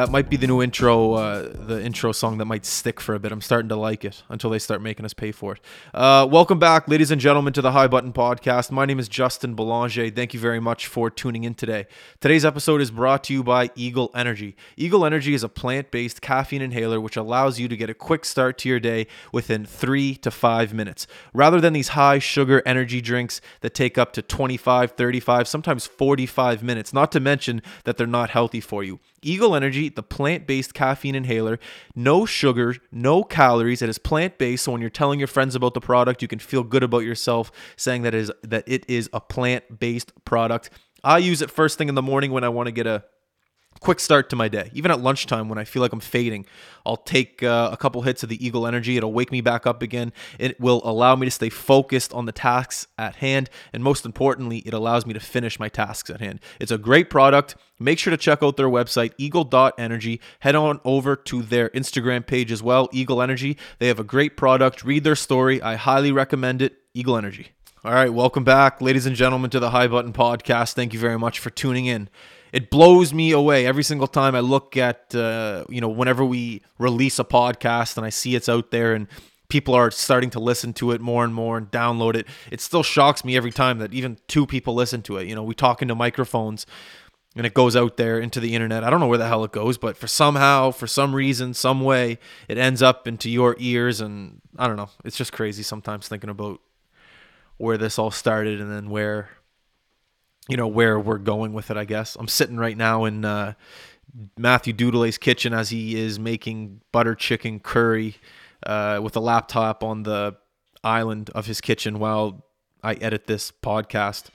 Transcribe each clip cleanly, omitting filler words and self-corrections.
That might be the new intro, the intro song that might stick for a bit. I'm starting to like it until they start making us pay for it. Welcome back, ladies and gentlemen, to the High Button Podcast. My name is Justin Belanger. Thank you very much for tuning in today. Today's episode is brought to you by Eagle Energy. Eagle Energy is a plant-based caffeine inhaler which allows you to get a quick start to your day within 3 to 5 minutes. Rather than these high-sugar energy drinks that take up to 25, 35, sometimes 45 minutes, not to mention that they're not healthy for you. Eagle Energy, the plant-based caffeine inhaler, no sugar, no calories. It is plant-based, so when you're telling your friends about the product, you can feel good about yourself saying that it is a plant-based product. I use it first thing in the morning when I want to get a quick start to my day. Even at lunchtime when I feel like I'm fading, I'll take a couple hits of the Eagle Energy. It'll wake me back up again. It will allow me to stay focused on the tasks at hand. And most importantly, it allows me to finish my tasks at hand. It's a great product. Make sure to check out their website, eagle.energy. Head on over to their Instagram page as well, Eagle Energy. They have a great product. Read their story. I highly recommend it. Eagle Energy. All right, welcome back, ladies and gentlemen, to the High Button Podcast. Thank you very much for tuning in. It blows me away every single time I look at, whenever we release a podcast and I see it's out there and people are starting to listen to it more and more and download it. It still shocks me every time that even 2 people listen to it. You know, we talk into microphones and it goes out there into the internet. I don't know where the hell it goes, but for some reason, some way, it ends up into your ears. And I don't know. It's just crazy sometimes thinking about where this all started and then where... you know, where we're going with it, I guess. I'm sitting right now in Matthew Doodle's kitchen as he is making butter chicken curry with a laptop on the island of his kitchen while I edit this podcast.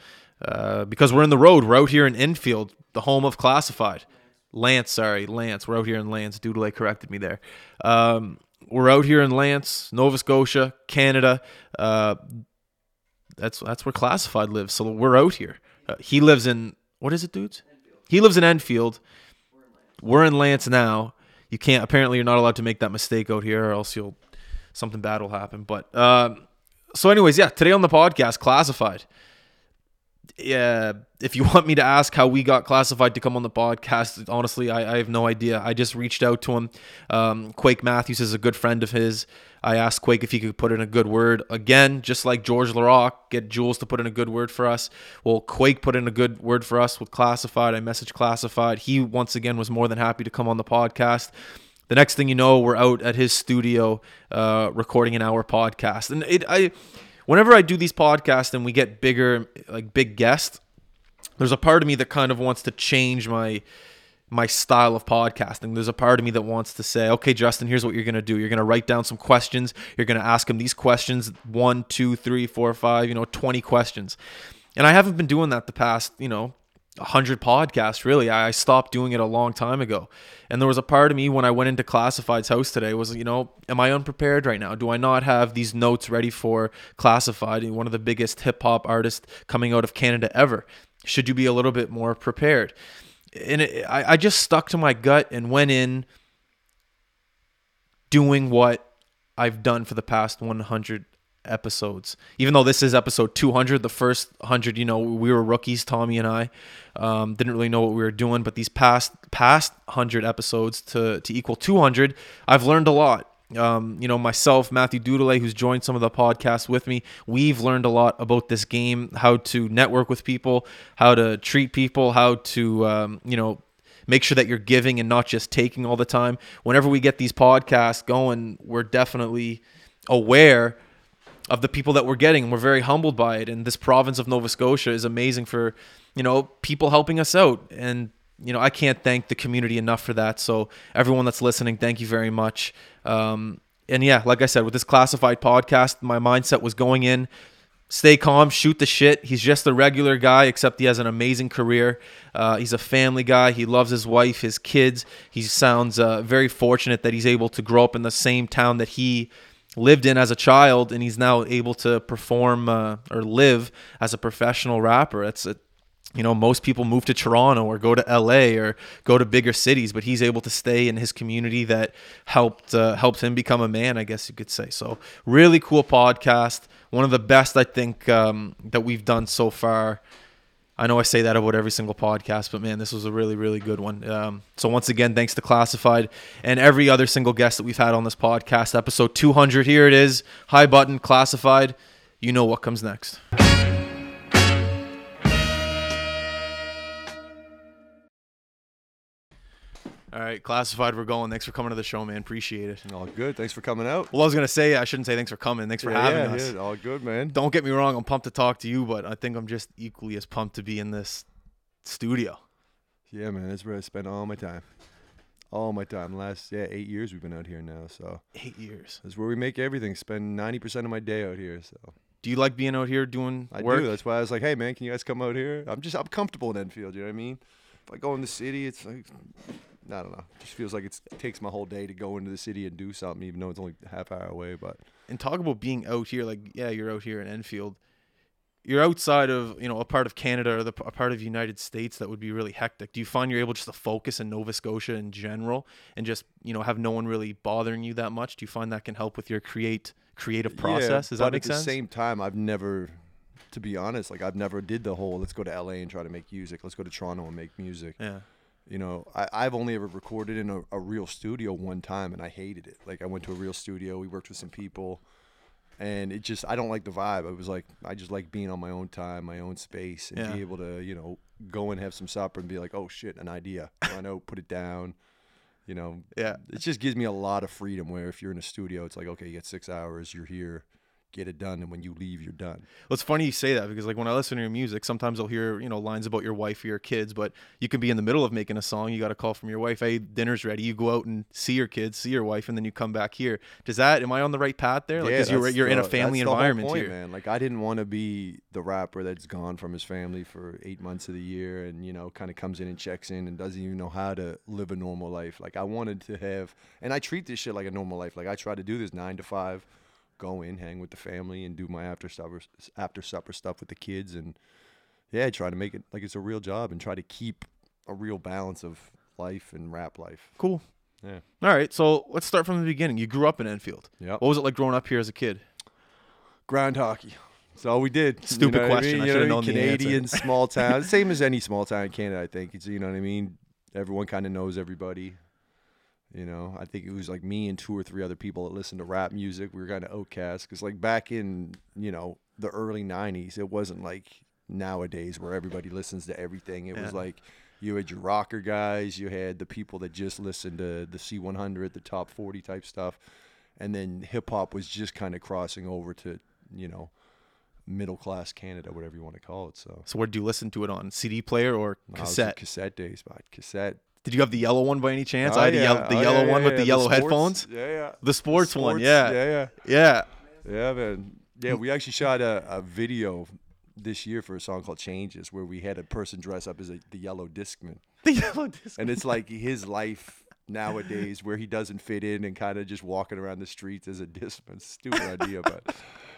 Because we're in the road. We're out here in Enfield, the home of Classified. Lance. We're out here in Lance. Doodle corrected me there. We're out here in Lance, Nova Scotia, Canada. That's where Classified lives, so we're out here. He lives in, what is it, dudes? Enfield. He lives in Enfield. We're in Lance now. You can't, apparently you're not allowed to make that mistake out here or else something bad will happen. But, so anyways, yeah, today on the podcast, Classified. Yeah, if you want me to ask how we got Classified to come on the podcast, honestly, I have no idea. I just reached out to him. Quake Matthews is a good friend of his. I asked Quake if he could put in a good word. Again, just like George Laroque, get Jules to put in a good word for us. Well, Quake put in a good word for us with Classified. I messaged Classified. He, once again, was more than happy to come on the podcast. The next thing you know, we're out at his studio recording an hour podcast. And whenever I do these podcasts and we get bigger, like big guests, there's a part of me that kind of wants to change my style of podcasting. There's a part of me that wants to say, okay, Justin, here's what you're going to do. You're going to write down some questions. You're going to ask him these questions, 1, 2, 3, 4, 5, 20 questions. And I haven't been doing that the past, 100 podcasts, really. I stopped doing it a long time ago. And there was a part of me when I went into Classified's house today was, am I unprepared right now? Do I not have these notes ready for Classified, one of the biggest hip-hop artists coming out of Canada ever? Should you be a little bit more prepared? And I just stuck to my gut and went in doing what I've done for the past 100 episodes, even though this is episode 200. The first 100, we were rookies, Tommy and I, didn't really know what we were doing, but these past 100 episodes to equal 200, I've learned a lot. Myself, Matthew Doodle, who's joined some of the podcasts with me, we've learned a lot about this game, how to network with people, how to treat people, how to, make sure that you're giving and not just taking all the time. Whenever we get these podcasts going, we're definitely aware of the people that we're getting. We're very humbled by it. And this province of Nova Scotia is amazing for, people helping us out. And, I can't thank the community enough for that. So everyone that's listening, thank you very much. And yeah, like I said, with this Classified podcast, my mindset was going in, stay calm, shoot the shit. He's just a regular guy, except he has an amazing career. He's a family guy. He loves his wife, his kids. He sounds very fortunate that he's able to grow up in the same town that he lived in as a child, and he's now able to perform or live as a professional rapper. Most people move to Toronto or go to LA or go to bigger cities, but he's able to stay in his community that helped him become a man, I guess you could say. So really cool podcast, one of the best I think that we've done so far I know I say that about every single podcast, but man, this was a really, really good one. So once again, thanks to Classified and every other single guest that we've had on this podcast. Episode 200, here it is. High Button, Classified. You know what comes next. All right, Classified, we're going. Thanks for coming to the show, man. Appreciate it. All good. Thanks for coming out. Well, I was going to say, I shouldn't say thanks for coming. Thanks for having us. Yeah, all good, man. Don't get me wrong. I'm pumped to talk to you, but I think I'm just equally as pumped to be in this studio. Yeah, man. That's where I spend all my time. All my time. Last, 8 years we've been out here now. So 8 years. That's where we make everything. Spend 90% of my day out here. So. Do you like being out here doing work? I do. That's why I was like, hey, man, can you guys come out here? I'm comfortable in Enfield. You know what I mean? If I go in the city, it's like... I don't know. It just feels like it takes my whole day to go into the city and do something, even though it's only a half hour away. But and talk about being out here. Like, yeah, you're out here in Enfield. You're outside of, you know, a part of Canada or a part of the United States that would be really hectic. Do you find you're able just to focus in Nova Scotia in general and just, you know, have no one really bothering you that much? Do you find that can help with your creative process? Does that make sense? At the same time, I've never did the whole let's go to LA and try to make music. Let's go to Toronto and make music. Yeah. You know, I've only ever recorded in a real studio one time, and I hated it. Like, I went to a real studio, we worked with some people, and it just, I don't like the vibe. It was like, I just like being on my own time, my own space, and be able to, you know, go and have some supper and be like, oh shit, an idea. I know, put it down. You know, it just gives me a lot of freedom where if you're in a studio, it's like, okay, you got 6 hours, you're here. Get it done, and when you leave, you're done. Well, it's funny you say that because, like, when I listen to your music, sometimes I'll hear, you know, lines about your wife or your kids, but you can be in the middle of making a song. You got a call from your wife, hey, dinner's ready. You go out and see your kids, see your wife, and then you come back here. Does that, am I on the right path there? Like, because you're in a family environment here. Man. Like, I didn't want to be the rapper that's gone from his family for 8 months of the year and, you know, kind of comes in and checks in and doesn't even know how to live a normal life. Like, I wanted to have, and I treat this shit like a normal life. Like, I try to do this 9 to 5. Go in, hang with the family, and do my after supper stuff with the kids, and try to make it like it's a real job and try to keep a real balance of life and rap life. Cool. Yeah. All right, so let's start from the beginning. You grew up in Enfield. Yeah. What was it like growing up here as a kid? Ground hockey. That's all we did. Stupid question. I should have known the answer. Canadian small town, same as any small town in Canada. I think it's, you know what I mean. Everyone kind of knows everybody. You know, I think it was like me and 2 or 3 other people that listened to rap music. We were kind of outcast because, like, back in, you know, the early 90s, it wasn't like nowadays where everybody listens to everything. It was like you had your rocker guys, you had the people that just listened to the C100, the Top 40 type stuff. And then hip hop was just kind of crossing over to, you know, middle class Canada, whatever you want to call it. So where do you listen to it on? CD player or cassette? Cassette days, but cassette. Did you have the yellow one by any chance? I had the yellow one with the yellow sports headphones. Yeah, yeah. The sports one, yeah. Yeah, yeah. Yeah. Yeah, man. Yeah, we actually shot a video this year for a song called Changes where we had a person dress up as the yellow discman. The yellow discman. And it's like his life nowadays where he doesn't fit in and kind of just walking around the streets as a discman. Stupid idea, but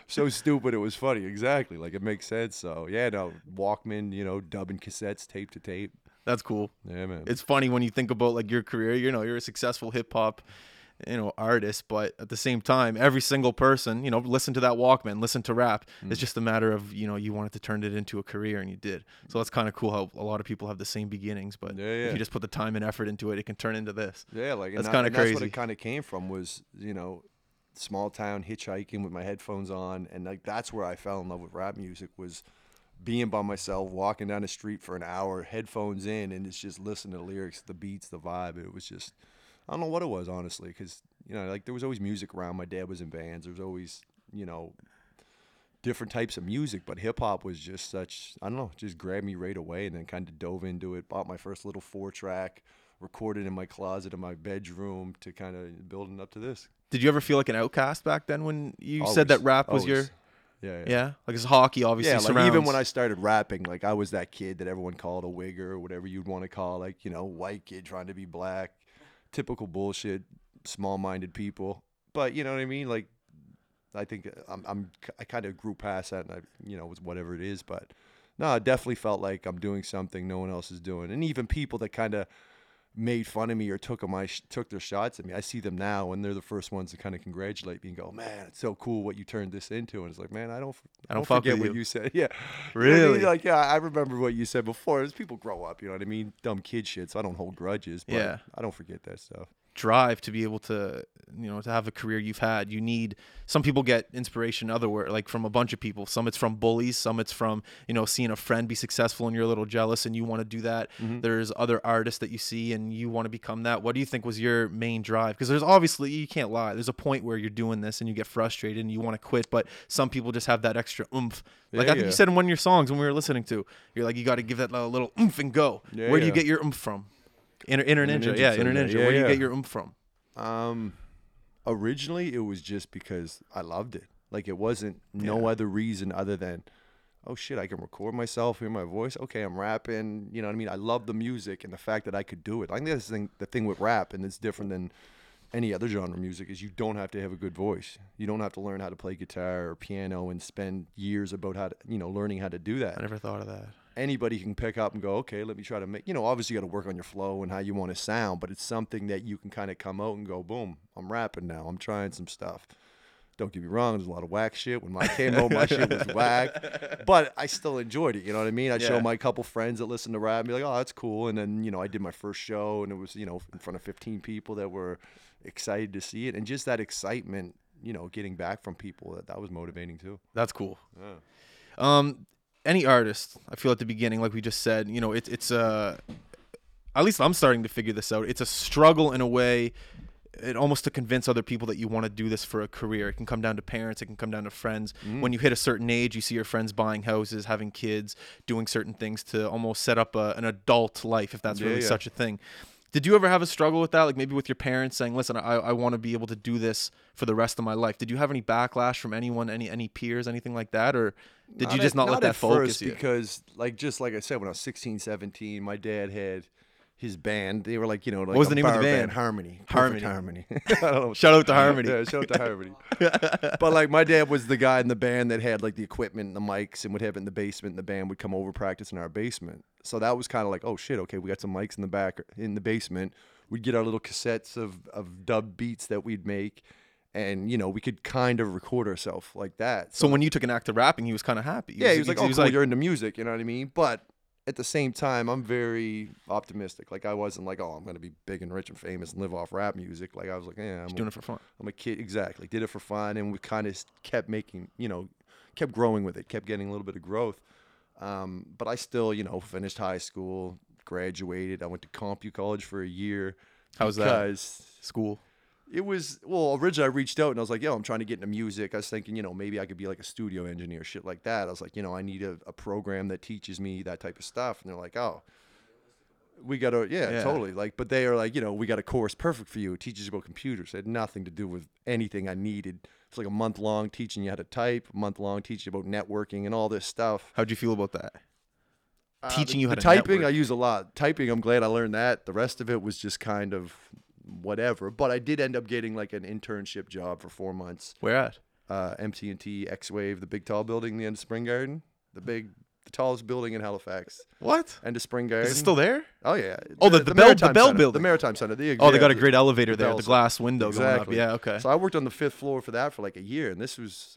so stupid it was funny. Exactly. Like, it makes sense. So, yeah, no, Walkman, you know, dubbing cassettes tape to tape. That's cool. Yeah, man. It's funny when you think about, like, your career. You know, you're a successful hip hop, you know, artist, but at the same time, every single person, you know, listen to that Walkman, listen to rap. It's just a matter of, you know, you wanted to turn it into a career and you did. So that's kind of cool how a lot of people have the same beginnings, but if you just put the time and effort into it, it can turn into this. Yeah, like, that's kind of crazy. That's what it kind of came from was, you know, small town hitchhiking with my headphones on, and like that's where I fell in love with rap music was being by myself, walking down the street for an hour, headphones in, and it's just listening to the lyrics, the beats, the vibe. It was just, I don't know what it was, honestly, because, you know, like, there was always music around. My dad was in bands. There was always, you know, different types of music, but hip-hop was just such, I don't know, just grabbed me right away and then kind of dove into it, bought my first little 4-track, recorded in my closet in my bedroom to kind of building up to this. Did you ever feel like an outcast back then when you said that rap was your... Yeah. Like, it's hockey, obviously. Yeah, like, surrounds. Even when I started rapping, like, I was that kid that everyone called a wigger or whatever you'd want to call, like, you know, white kid trying to be black, typical bullshit, small-minded people. But you know what I mean? Like, I think I kind of grew past that, and I, you know, was whatever it is. But no, I definitely felt like I'm doing something no one else is doing, and even people that kind of made fun of me or took their shots at me. I see them now, and they're the first ones to kind of congratulate me and go, "Man, it's so cool what you turned this into." And it's like, "Man, I don't fuck forget with what you said." Yeah, really. You know I mean? Like, yeah, I remember what you said before. As people grow up, you know what I mean? Dumb kid shit. So I don't hold grudges. But yeah, I don't forget that stuff. Drive to be able to, you know, to have a career you've had. You need, some people get inspiration otherwhere, like from a bunch of people. Some it's from bullies, some it's from, you know, seeing a friend be successful and you're a little jealous and you want to do that. Mm-hmm. There's other artists that you see and you want to become that. What do you think was your main drive? Because there's obviously, you can't lie, there's a point where you're doing this and you get frustrated and you want to quit, but some people just have that extra oomph. Like, yeah, I think you said in one of your songs when we were listening to, you're like, you got to give that little oomph and go. Yeah, where do you get your oomph from? Inner Ninja. Yeah, Inner Ninja. Yeah, where do you get your oomph from? Originally, it was just because I loved it. Like, it wasn't no other reason other than, oh, shit, I can record myself, hear my voice. Okay, I'm rapping. You know what I mean? I love the music and the fact that I could do it. I think that's the thing with rap, and it's different than any other genre of music, is you don't have to have a good voice. You don't have to learn how to play guitar or piano and spend years about how to, you know, learning how to do that. I never thought of that. Anybody can pick up and go, okay, let me try to make, you know, obviously you got to work on your flow and how you want to sound, but it's something that you can kind of come out and go, boom, I'm rapping now. I'm trying some stuff. Don't get me wrong, there's a lot of whack shit. When I came home, my shit was whack, but I still enjoyed it. You know what I mean? I'd show my couple friends that listen to rap and be like, oh, that's cool. And then, you know, I did my first show and it was, you know, in front of 15 people that were excited to see it. And just that excitement, you know, getting back from people, that was motivating too. That's cool. Yeah. Any artist, I feel at the beginning, like we just said, you know, it's at least I'm starting to figure this out. It's a struggle in a way, it almost to convince other people that you want to do this for a career. It can come down to parents. It can come down to friends. Mm-hmm. When you hit a certain age, you see your friends buying houses, having kids, doing certain things to almost set up an adult life, if that's really such a thing. Did you ever have a struggle with that? Like maybe with your parents saying, listen, I want to be able to do this for the rest of my life. Did you have any backlash from anyone, any peers, anything like that? Or did you just not let that focus you? Because like I said, when I was 16, 17, my dad had his band. They were like, you know, like, what was the name of the band? Harmony. I don't know. Shout out to Harmony. Yeah, shout out to Harmony. But like my dad was the guy in the band that had like the equipment and the mics and would have it in the basement, and the band would come over practice in our basement. So that was kind of like, oh shit, okay, we got some mics in the back, in the basement. We'd get our little cassettes of dub beats that we'd make, and you know, we could kind of record ourselves like that. So when you took an act to rapping, he was kind of happy. He was like, oh cool, you're into music, you know what I mean? But at the same time, I'm very optimistic. Like I wasn't like, oh, I'm gonna be big and rich and famous and live off rap music. Like I was like, yeah, I'm doing it for fun. I'm a kid, exactly. Did it for fun, and we kind of kept making, you know, kept growing with it, kept getting a little bit of growth. But I still, you know, finished high school, graduated. I went to CompuCollege for a year. How was that school? It was, well, originally I reached out and I was like, yo, I'm trying to get into music. I was thinking, you know, maybe I could be like a studio engineer, shit like that. I was like, you know, I need a program that teaches me that type of stuff. And they're like, oh, we got to, yeah, totally. Like, but they are like, you know, we got a course perfect for you. It teaches you about computers. It had nothing to do with anything I needed. It's like a month long teaching you how to type, a month long teaching about networking and all this stuff. How'd you feel about that? Teaching you how to typing, network. I use a lot. Typing, I'm glad I learned that. The rest of it was just kind of whatever. But I did end up getting like an internship job for 4 months. Where at? MT&T, X-Wave, the big tall building, the end of Spring Garden, the tallest building in Halifax. What? And the Spring Garden. Is it still there? Oh, yeah. Oh, the Bell Building. The Maritime Center. They got a great elevator there, the glass window exactly. Going up. Yeah, okay. So I worked on the 5th floor for that for like a year, and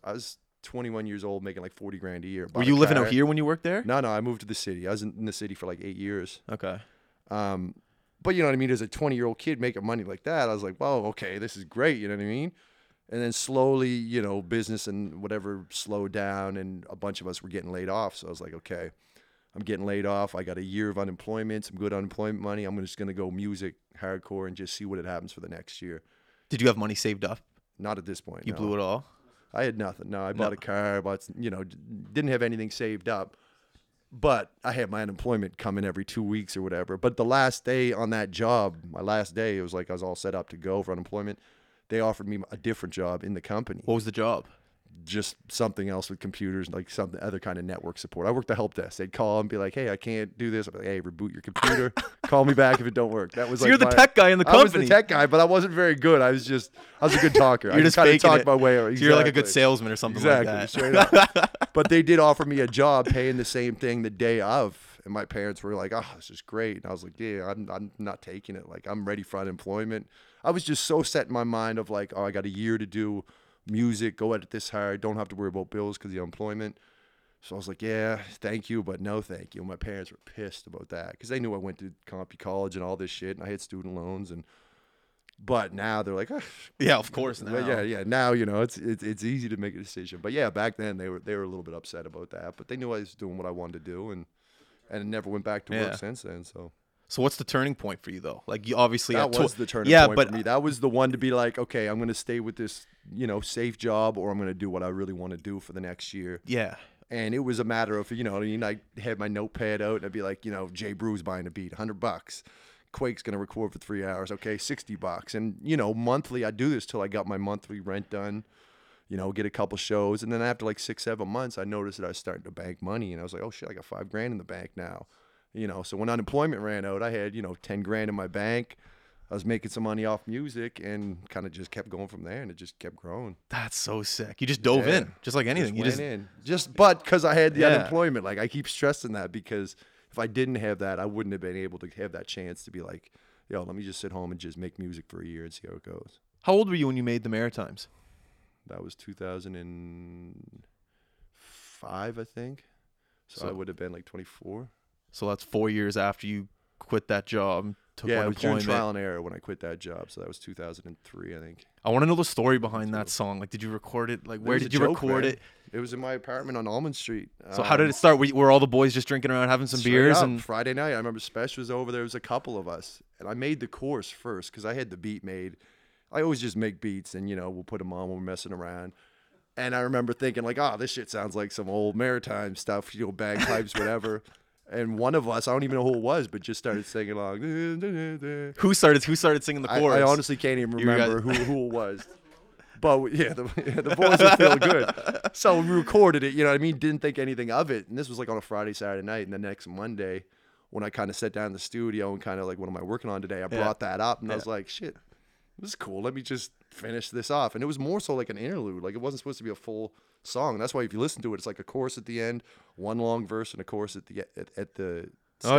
I was 21 years old making like 40 grand a year. Were you living out here when you worked there? No, I moved to the city. I was in the city for like 8 years. Okay. But you know what I mean? As a 20-year-old kid making money like that, I was like, wow, okay, this is great. You know what I mean? And then slowly, you know, business and whatever slowed down, and a bunch of us were getting laid off. So I was like, okay, I'm getting laid off. I got a year of unemployment, some good unemployment money. I'm just going to go music hardcore and just see what it happens for the next year. Did you have money saved up? Not at this point. You blew it all? I had nothing. No, I bought a car. I bought, you know, didn't have anything saved up. But I had my unemployment coming every 2 weeks or whatever. But the last day on that job, my last day, it was like I was all set up to go for unemployment. They offered me a different job in the company. What was the job? Just something else with computers, like some other kind of network support. I worked the help desk. They'd call and be like, hey, I can't do this. I'd be like, hey, reboot your computer. Call me back if it don't work. That was so like you're the tech guy in the company. I was the tech guy, but I wasn't very good. I was a good talker. You're I just kind of talked my way over. Exactly. So you're like a good salesman or something like that. Straight up. But they did offer me a job paying the same thing the day of. stuff. And my parents were like, oh, this is great. And I was like, yeah, I'm not taking it. Like, I'm ready for unemployment. I was just so set in my mind of like, oh, I got a year to do music, go at it this hard, don't have to worry about bills because of unemployment. So I was like, yeah, thank you, but no thank you. And my parents were pissed about that because they knew I went to CompuCollege and all this shit, and I had student loans. And but now they're like, oh, yeah, of course now. Yeah. Now, you know, it's easy to make a decision. But yeah, back then they were a little bit upset about that, but they knew I was doing what I wanted to do, and I never went back to work since then. So what's the turning point for you though? Like, you obviously that was the turning point for me. That was the one to be like, okay, I'm going to stay with this, you know, safe job, or I'm going to do what I really want to do for the next year. Yeah. And it was a matter of, you know, I mean, I had my notepad out and I'd be like, you know, Jay Brew's buying a beat, $100. Quake's going to record for 3 hours. Okay, $60. And, you know, monthly, I do this till I got my monthly rent done, you know, get a couple shows. And then after like 6-7 months, I noticed that I was starting to bank money. And I was like, oh shit, I got $5,000 in the bank now. You know, so when unemployment ran out, I had, you know, $10,000 in my bank. I was making some money off music and kind of just kept going from there, and it just kept growing. That's so sick. You just dove in, just like anything. But because I had the unemployment, like I keep stressing that, because if I didn't have that, I wouldn't have been able to have that chance to be like, yo, let me just sit home and just make music for a year and see how it goes. How old were you when you made the Maritimes? That was 2005, I think. So I would have been like 24. So that's 4 years after you quit that job. It was during trial and error when I quit that job. So that was 2003, I think. I want to know the story behind that song. Like, did you record it? Like, where did you record it? It was in my apartment on Almond Street. So how did it start? Were all the boys just drinking around, having some beers? And Friday night, I remember Special was over. There was a couple of us. And I made the chorus first because I had the beat made. I always just make beats and, you know, we'll put them on when we're messing around. And I remember thinking, like, oh, this shit sounds like some old Maritime stuff, you know, bagpipes, whatever. And one of us, I don't even know who it was, but just started singing along. Who started singing the chorus? I honestly can't even remember who it was. But yeah, the boys would feel good. So we recorded it, you know what I mean? Didn't think anything of it. And this was like on a Friday, Saturday night. And the next Monday, when I kind of sat down in the studio and kind of like, what am I working on today? I brought that up, and I was like, shit, this is cool. Let me just finish this off. And it was more so like an interlude. Like, it wasn't supposed to be a full song. That's why if you listen to it, it's like a chorus at the end, one long verse, and a chorus at the start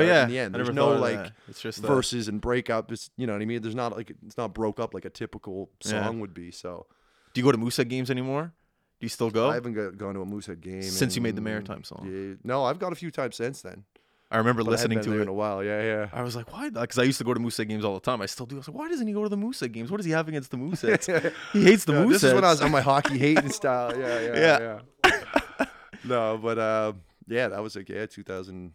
and the end. There's no like verses and break up. It's, you know what I mean? There's not like, it's not broke up like a typical song would be. So, do you go to Moosehead games anymore? Do you still go? I haven't gone to a Moosehead game since you made the Maritime song. Yeah, no, I've gone a few times since then. I remember listening to it in a while. Yeah. I was like, why? Because I used to go to Moosehead games all the time. I still do. I was like, why doesn't he go to the Moosehead games? What does he have against the Mooseheads? He hates the Mooseheads. This is when I was on my hockey hating style. Yeah. No, but that was like 2005.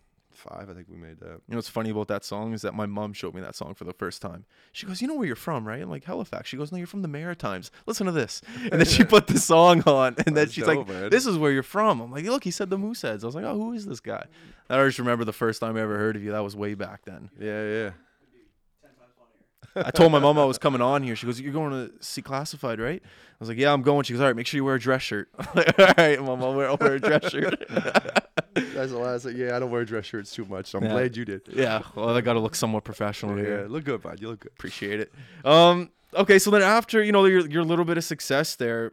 I think we made that. You know what's funny about that song is that my mom showed me that song for the first time. She goes, "You know where you're from, right?" I'm like, "Halifax." She goes, "No, you're from the Maritimes. Listen to this." And then she put the song on, and then she's dope, like, man. "This is where you're from." I'm like, "Look, he said the Mooseheads." I was like, "Oh, who is this guy?" I just remember the first time I ever heard of you. That was way back then. Yeah. I told my mom I was coming on here. She goes, "You're going to see Classified, right?" I was like, "Yeah, I'm going." She goes, "All right, make sure you wear a dress shirt." I'm like, "All right, mom, I'll wear a dress shirt." That's the last thing. Yeah, I don't wear dress shirts too much. So I'm glad you did. Yeah, well, I got to look somewhat professional here. Yeah, look good, bud. You look good. Appreciate it. Okay, so then after, you know, your little bit of success there,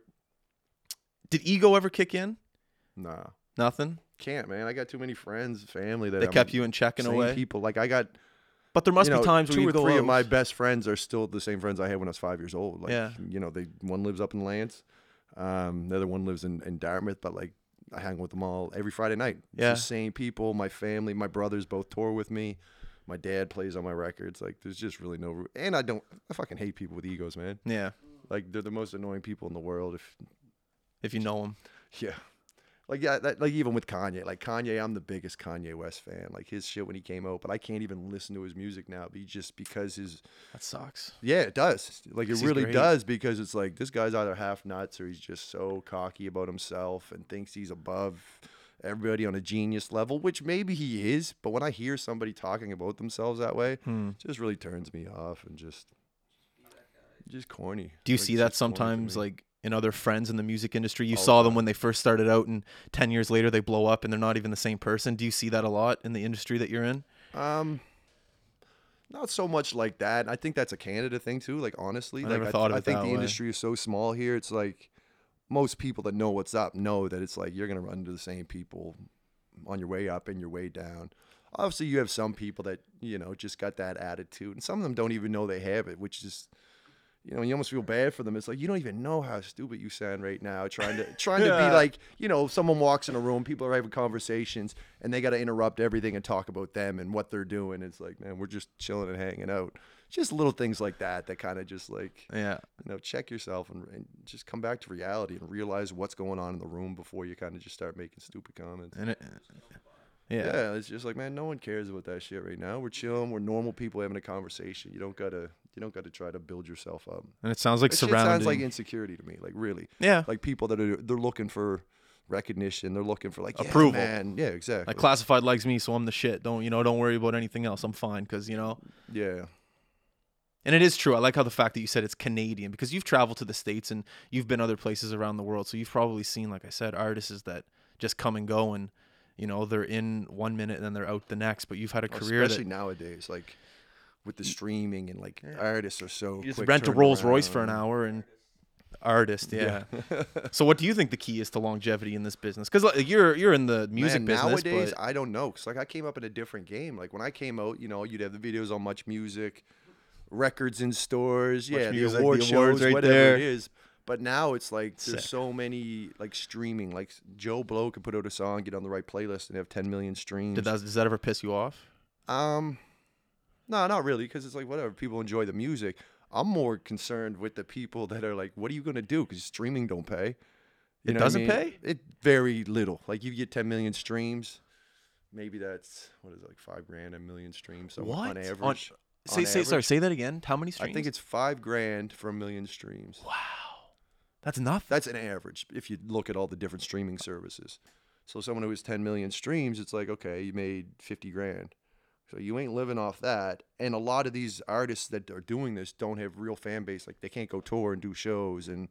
did ego ever kick in? Nah. Nothing? Can't, man. I got too many friends, family that kept you in check in a way. People. Like, I got... But there must be times where you go, 2 or 3 of my best friends are still the same friends I had when I was 5 years old. Like, you know, one lives up in Lance, the other one lives in Dartmouth, but like I hang with them all every Friday night. It's the same people, my family, my brothers both tour with me. My dad plays on my records. Like, there's just really no, and I fucking hate people with egos, man. Yeah. Like, they're the most annoying people in the world if you know them. Yeah. Like, even with Kanye. Like, Kanye, I'm the biggest Kanye West fan. Like, his shit when he came out, but I can't even listen to his music now just because his... That sucks. Yeah, it does. Like, it really does, because it's like, this guy's either half nuts or he's just so cocky about himself and thinks he's above everybody on a genius level, which maybe he is, but when I hear somebody talking about themselves that way, it just really turns me off and just corny. Do you see that sometimes, like... and other friends in the music industry, you saw them when they first started out, and 10 years later they blow up and they're not even the same person. Do you see that a lot in the industry that you're in? Not so much like that. I think that's a Canada thing too. Like, honestly, I think the industry is so small here. It's like most people that know what's up know that it's like you're going to run into the same people on your way up and your way down. obviously you have some people that, you know, just got that attitude, and some of them don't even know they have it, which is, you know, you almost feel bad for them. It's like, you don't even know how stupid you sound right now trying to be like, you know, someone walks in a room, people are having conversations, and they got to interrupt everything and talk about them and what they're doing. It's like, man, we're just chilling and hanging out. Just little things like that that kind of just like, yeah, you know, check yourself and just come back to reality and realize what's going on in the room before you kind of just start making stupid comments. And yeah, it's just like, man, no one cares about that shit right now. We're chilling. We're normal people having a conversation. You don't got to try to build yourself up. And it sounds like that surrounding. It sounds like insecurity to me, like really. Yeah. Like people that are, they're looking for recognition. They're looking for like approval. Yeah, man. Yeah, exactly. Like Classified likes me, so I'm the shit. Don't worry about anything else. I'm fine because, you know. Yeah. And it is true. I like how the fact that you said it's Canadian, because you've traveled to the States and you've been other places around the world. So you've probably seen, like I said, artists that just come and go, and, you know, they're in 1 minute and then they're out the next. But you've had a career, especially nowadays, like, with the streaming and like artists are so quick. You just rent a Rolls Royce for an hour and artist, yeah. So what do you think the key is to longevity in this business? Because like, you're in the music business nowadays, but I don't know. Because like I came up in a different game. Like when I came out, you know, you'd have the videos on Much Music, records in stores, the awards shows, right, whatever there. It is. But now it's like there's so many like streaming. Like Joe Blow could put out a song, get on the right playlist, and have 10 million streams. Does that ever piss you off? No, not really, because it's like, whatever, people enjoy the music. I'm more concerned with the people that are like, what are you going to do? Because streaming don't pay. It doesn't pay? It very little. Like, you get 10 million streams. Maybe that's, what is it, like $5,000 a million streams on average? Say that again. How many streams? I think it's $5,000 for a million streams. Wow. That's enough. That's an average if you look at all the different streaming services. So someone who has 10 million streams, it's like, okay, you made $50,000. So you ain't living off that. And a lot of these artists that are doing this don't have real fan base. Like, they can't go tour and do shows. And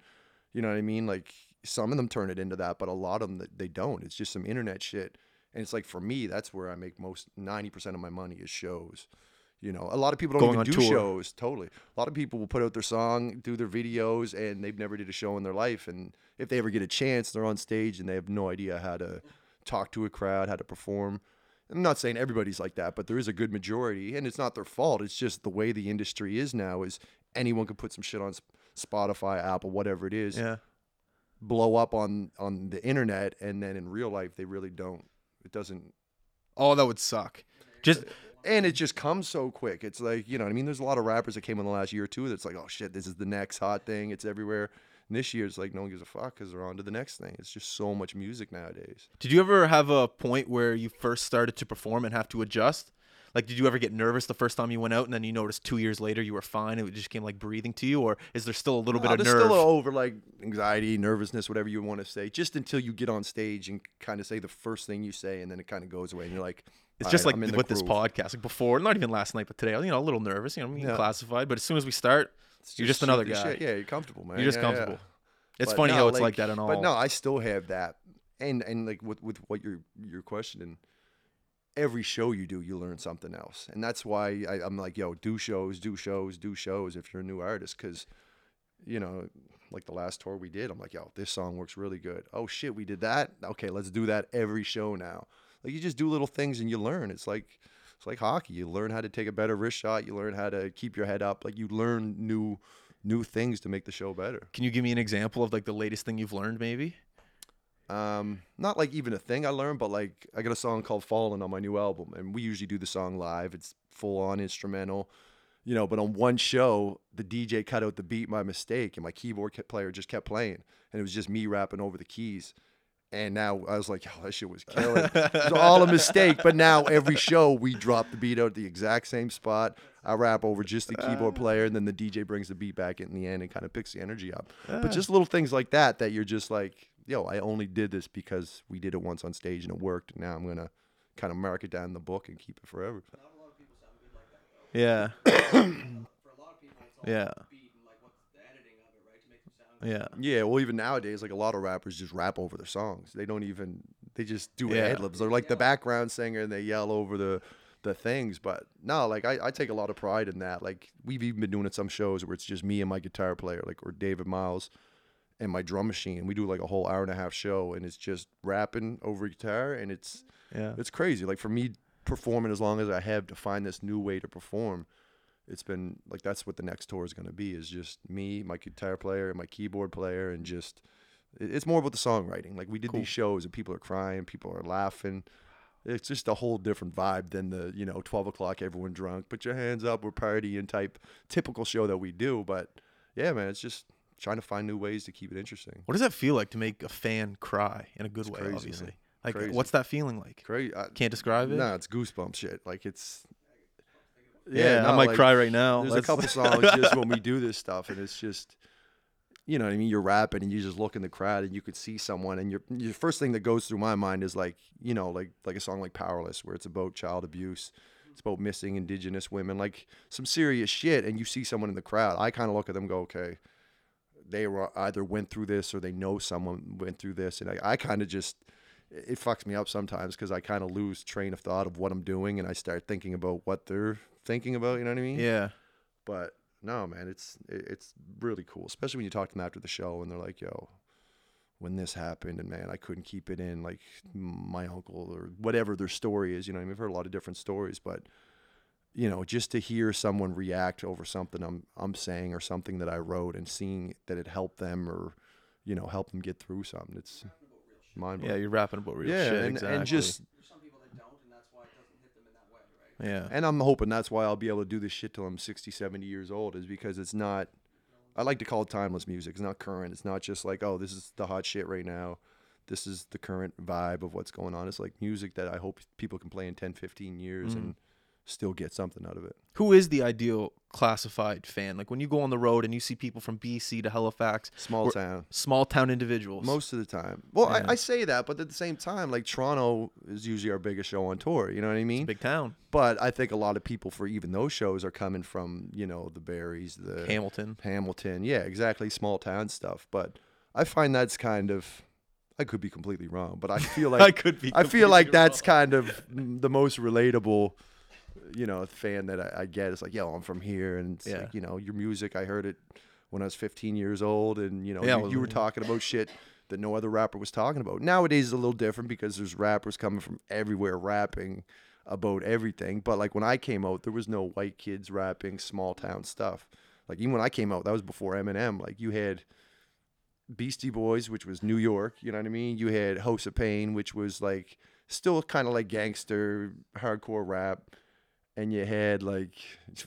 you know what I mean? Like, some of them turn it into that, but a lot of them, they don't. It's just some internet shit. And it's like, for me, that's where I make 90% of my money is shows. You know, a lot of people don't even do shows. Totally. A lot of people will put out their song, do their videos, and they've never did a show in their life. And if they ever get a chance, they're on stage and they have no idea how to talk to a crowd, how to perform. I'm not saying everybody's like that, but there is a good majority, and it's not their fault. It's just the way the industry is now is anyone can put some shit on Spotify, Apple, whatever it is, blow up on the internet, and then in real life, they really don't. It doesn't. Oh, that would suck. And it just comes so quick. It's like, you know what I mean? There's a lot of rappers that came in the last year or two that's like, oh, shit, this is the next hot thing. It's everywhere. And this year, it's like no one gives a fuck because they're on to the next thing. It's just so much music nowadays. Did you ever have a point where you first started to perform and have to adjust? Like, did you ever get nervous the first time you went out and then you noticed 2 years later you were fine and it just came like breathing to you? Or is there still a little bit of nerve? There's still over like anxiety, nervousness, whatever you want to say, just until you get on stage and kind of say the first thing you say and then it kind of goes away and you're like, it's just right, like with this podcast. Like before, not even last night, but today, you know, a little nervous, you know, Classified. But as soon as we start... You're just another guy. Shit. Yeah, you're comfortable, man. You're just comfortable. Yeah. It's funny how it's like that and all. But no, I still have that. And like with what you're questioning, every show you do, you learn something else. And that's why I'm like, yo, do shows if you're a new artist. Because, you know, like the last tour we did, I'm like, yo, this song works really good. Oh, shit, we did that? Okay, let's do that every show now. Like, you just do little things and you learn. It's like hockey. You learn how to take a better wrist shot. You learn how to keep your head up. Like, you learn new things to make the show better. Can you give me an example of like the latest thing you've learned, maybe? Not like even a thing I learned, but like I got a song called "Fallen" on my new album, and we usually do the song live. It's full on instrumental, you know. But on one show, the DJ cut out the beat by mistake, and my keyboard player just kept playing, and it was just me rapping over the keys. And now I was like, oh, that shit was killing. It was all a mistake. But now every show we drop the beat out at the exact same spot. I rap over just the keyboard player, and then the DJ brings the beat back in the end and kind of picks the energy up. But just little things like that you're just like, yo, I only did this because we did it once on stage and it worked. Now I'm going to kind of mark it down in the book and keep it forever. Not a lot of people sound good like that, though. Yeah. For a lot of people, it's all yeah. Yeah. Well, even nowadays, like a lot of rappers just rap over their songs. They don't even. They just do ad libs. They're like the background singer, and they yell over the things. But no, like I take a lot of pride in that. Like we've even been doing at some shows where it's just me and my guitar player, like or David Miles, and my drum machine. We do like a whole hour and a half show, and it's just rapping over guitar, and it's crazy. Like for me performing as long as I have to find this new way to perform. It's been like, that's what the next tour is going to be, is just me, my guitar player, and my keyboard player, and just it's more about the songwriting. Like, we did these shows and people are crying, people are laughing. It's just a whole different vibe than the, you know, 12 o'clock, everyone drunk, put your hands up, we're partying type typical show that we do. But yeah, man, it's just trying to find new ways to keep it interesting. What does that feel like to make a fan cry in a good way? Crazy, obviously, man. Like, crazy. What's that feeling like? Crazy. Can't describe it. Nah, it's goosebump shit. Like, it's... Yeah, I might cry right now. There's a couple songs just when we do this stuff, and it's just, you know what I mean? You're rapping, and you just look in the crowd, and you could see someone, and your first thing that goes through my mind is, like, you know, like a song like Powerless, where it's about child abuse. It's about missing Indigenous women, like some serious shit, and you see someone in the crowd. I kind of look at them and go, okay, they were either went through this or they know someone went through this, and I kind of just... It fucks me up sometimes because I kind of lose train of thought of what I'm doing, and I start thinking about what they're thinking about. You know what I mean? Yeah. But no, man, it's really cool, especially when you talk to them after the show and they're like, "Yo, when this happened, and man, I couldn't keep it in." Like my uncle or whatever their story is. You know what I mean? I've heard a lot of different stories, but you know, just to hear someone react over something I'm saying or something that I wrote, and seeing that it helped them or you know helped them get through something, it's... Yeah, you're rapping about real shit. Yeah, exactly. And just... There's some people that don't, and that's why it doesn't hit them in that way, right? Yeah. And I'm hoping that's why I'll be able to do this shit till I'm 60, 70 years old, is because it's not... I like to call it timeless music. It's not current. It's not just like, oh, this is the hot shit right now. This is the current vibe of what's going on. It's like music that I hope people can play in 10, 15 years and still get something out of it. Who is the ideal Classified fan? Like when you go on the road and you see people from BC to Halifax, small town individuals most of the time. Well, yeah. I say that, but at the same time, like Toronto is usually our biggest show on tour. You know what I mean? It's a big town. But I think a lot of people for even those shows are coming from, you know, the Barries, the Hamilton. Yeah, exactly. Small town stuff. But I find that's kind of... I could be completely wrong, but I feel like that's kind of the most relatable, you know, fan that I get. It's like, yo, I'm from here, and it's like, you know, your music, I heard it when I was 15 years old, and you know, you were talking about shit that no other rapper was talking about. Nowadays it's a little different because there's rappers coming from everywhere rapping about everything, but like when I came out, there was no white kids rapping small town stuff. Like even when I came out, that was before Eminem. Like you had Beastie Boys, which was New York, you know what I mean? You had House of Pain, which was like still kind of like gangster hardcore rap. And you had, like,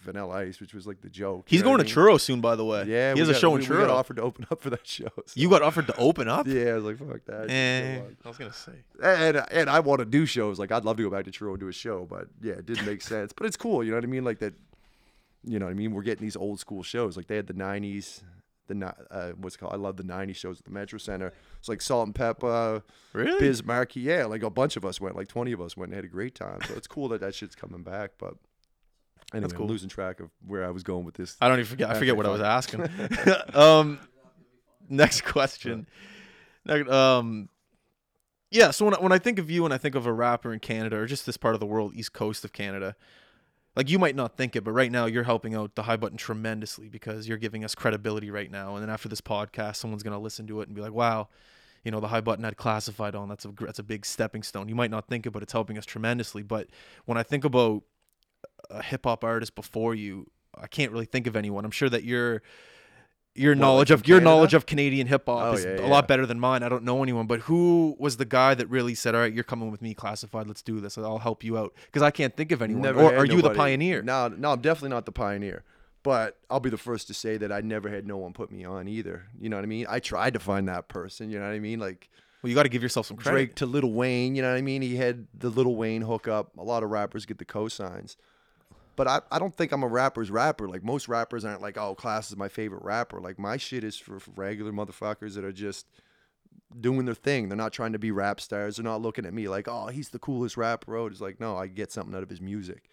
Vanilla Ice, which was, like, the joke. He's going to Truro soon, by the way. Yeah. He has a show in Truro. We got offered to open up for that show. So. You got offered to open up? Yeah, I was like, fuck that. I was going to say. And I want to do shows. Like, I'd love to go back to Truro and do a show. But, yeah, it didn't make sense. But it's cool, you know what I mean? Like, that, you know what I mean? We're getting these old school shows. Like, they had the 90s. I love the 90s shows at the Metro Center. It's like Salt and Pepper, really? Biz Markie. Yeah, like a bunch of us went, like 20 of us went and had a great time. So it's cool that shit's coming back, but anyway, that's cool. I'm losing track of where I was going with this. I forget what I was asking. Next question. Yeah, so when I think of you and I think of a rapper in Canada or just this part of the world, East Coast of Canada, like, you might not think it, but right now you're helping out the High Button tremendously because you're giving us credibility right now. And then after this podcast, someone's going to listen to it and be like, wow, you know, the High Button had Classified on. That's a big stepping stone. You might not think it, but it's helping us tremendously. But when I think about a hip-hop artist before you, I can't really think of anyone. I'm sure that your knowledge of Canadian hip-hop is a lot better than mine. I don't know anyone, but who was the guy that really said, all right, you're coming with me, Classified, let's do this, I'll help you out? Because I can't think of anyone. Or are you the pioneer? No, I'm definitely not the pioneer, but I'll be the first to say that I never had no one put me on either. You know what I mean? I tried to find that person, you know what I mean? Like, well, you got to give yourself some credit. Drake to Lil Wayne, you know what I mean? He had the Lil Wayne hookup. A lot of rappers get the cosigns. But I don't think I'm a rapper's rapper. Like, most rappers aren't like, oh, Class is my favorite rapper. Like, my shit is for regular motherfuckers that are just doing their thing. They're not trying to be rap stars. They're not looking at me like, oh, he's the coolest rapper out. It's like, no, I get something out of his music.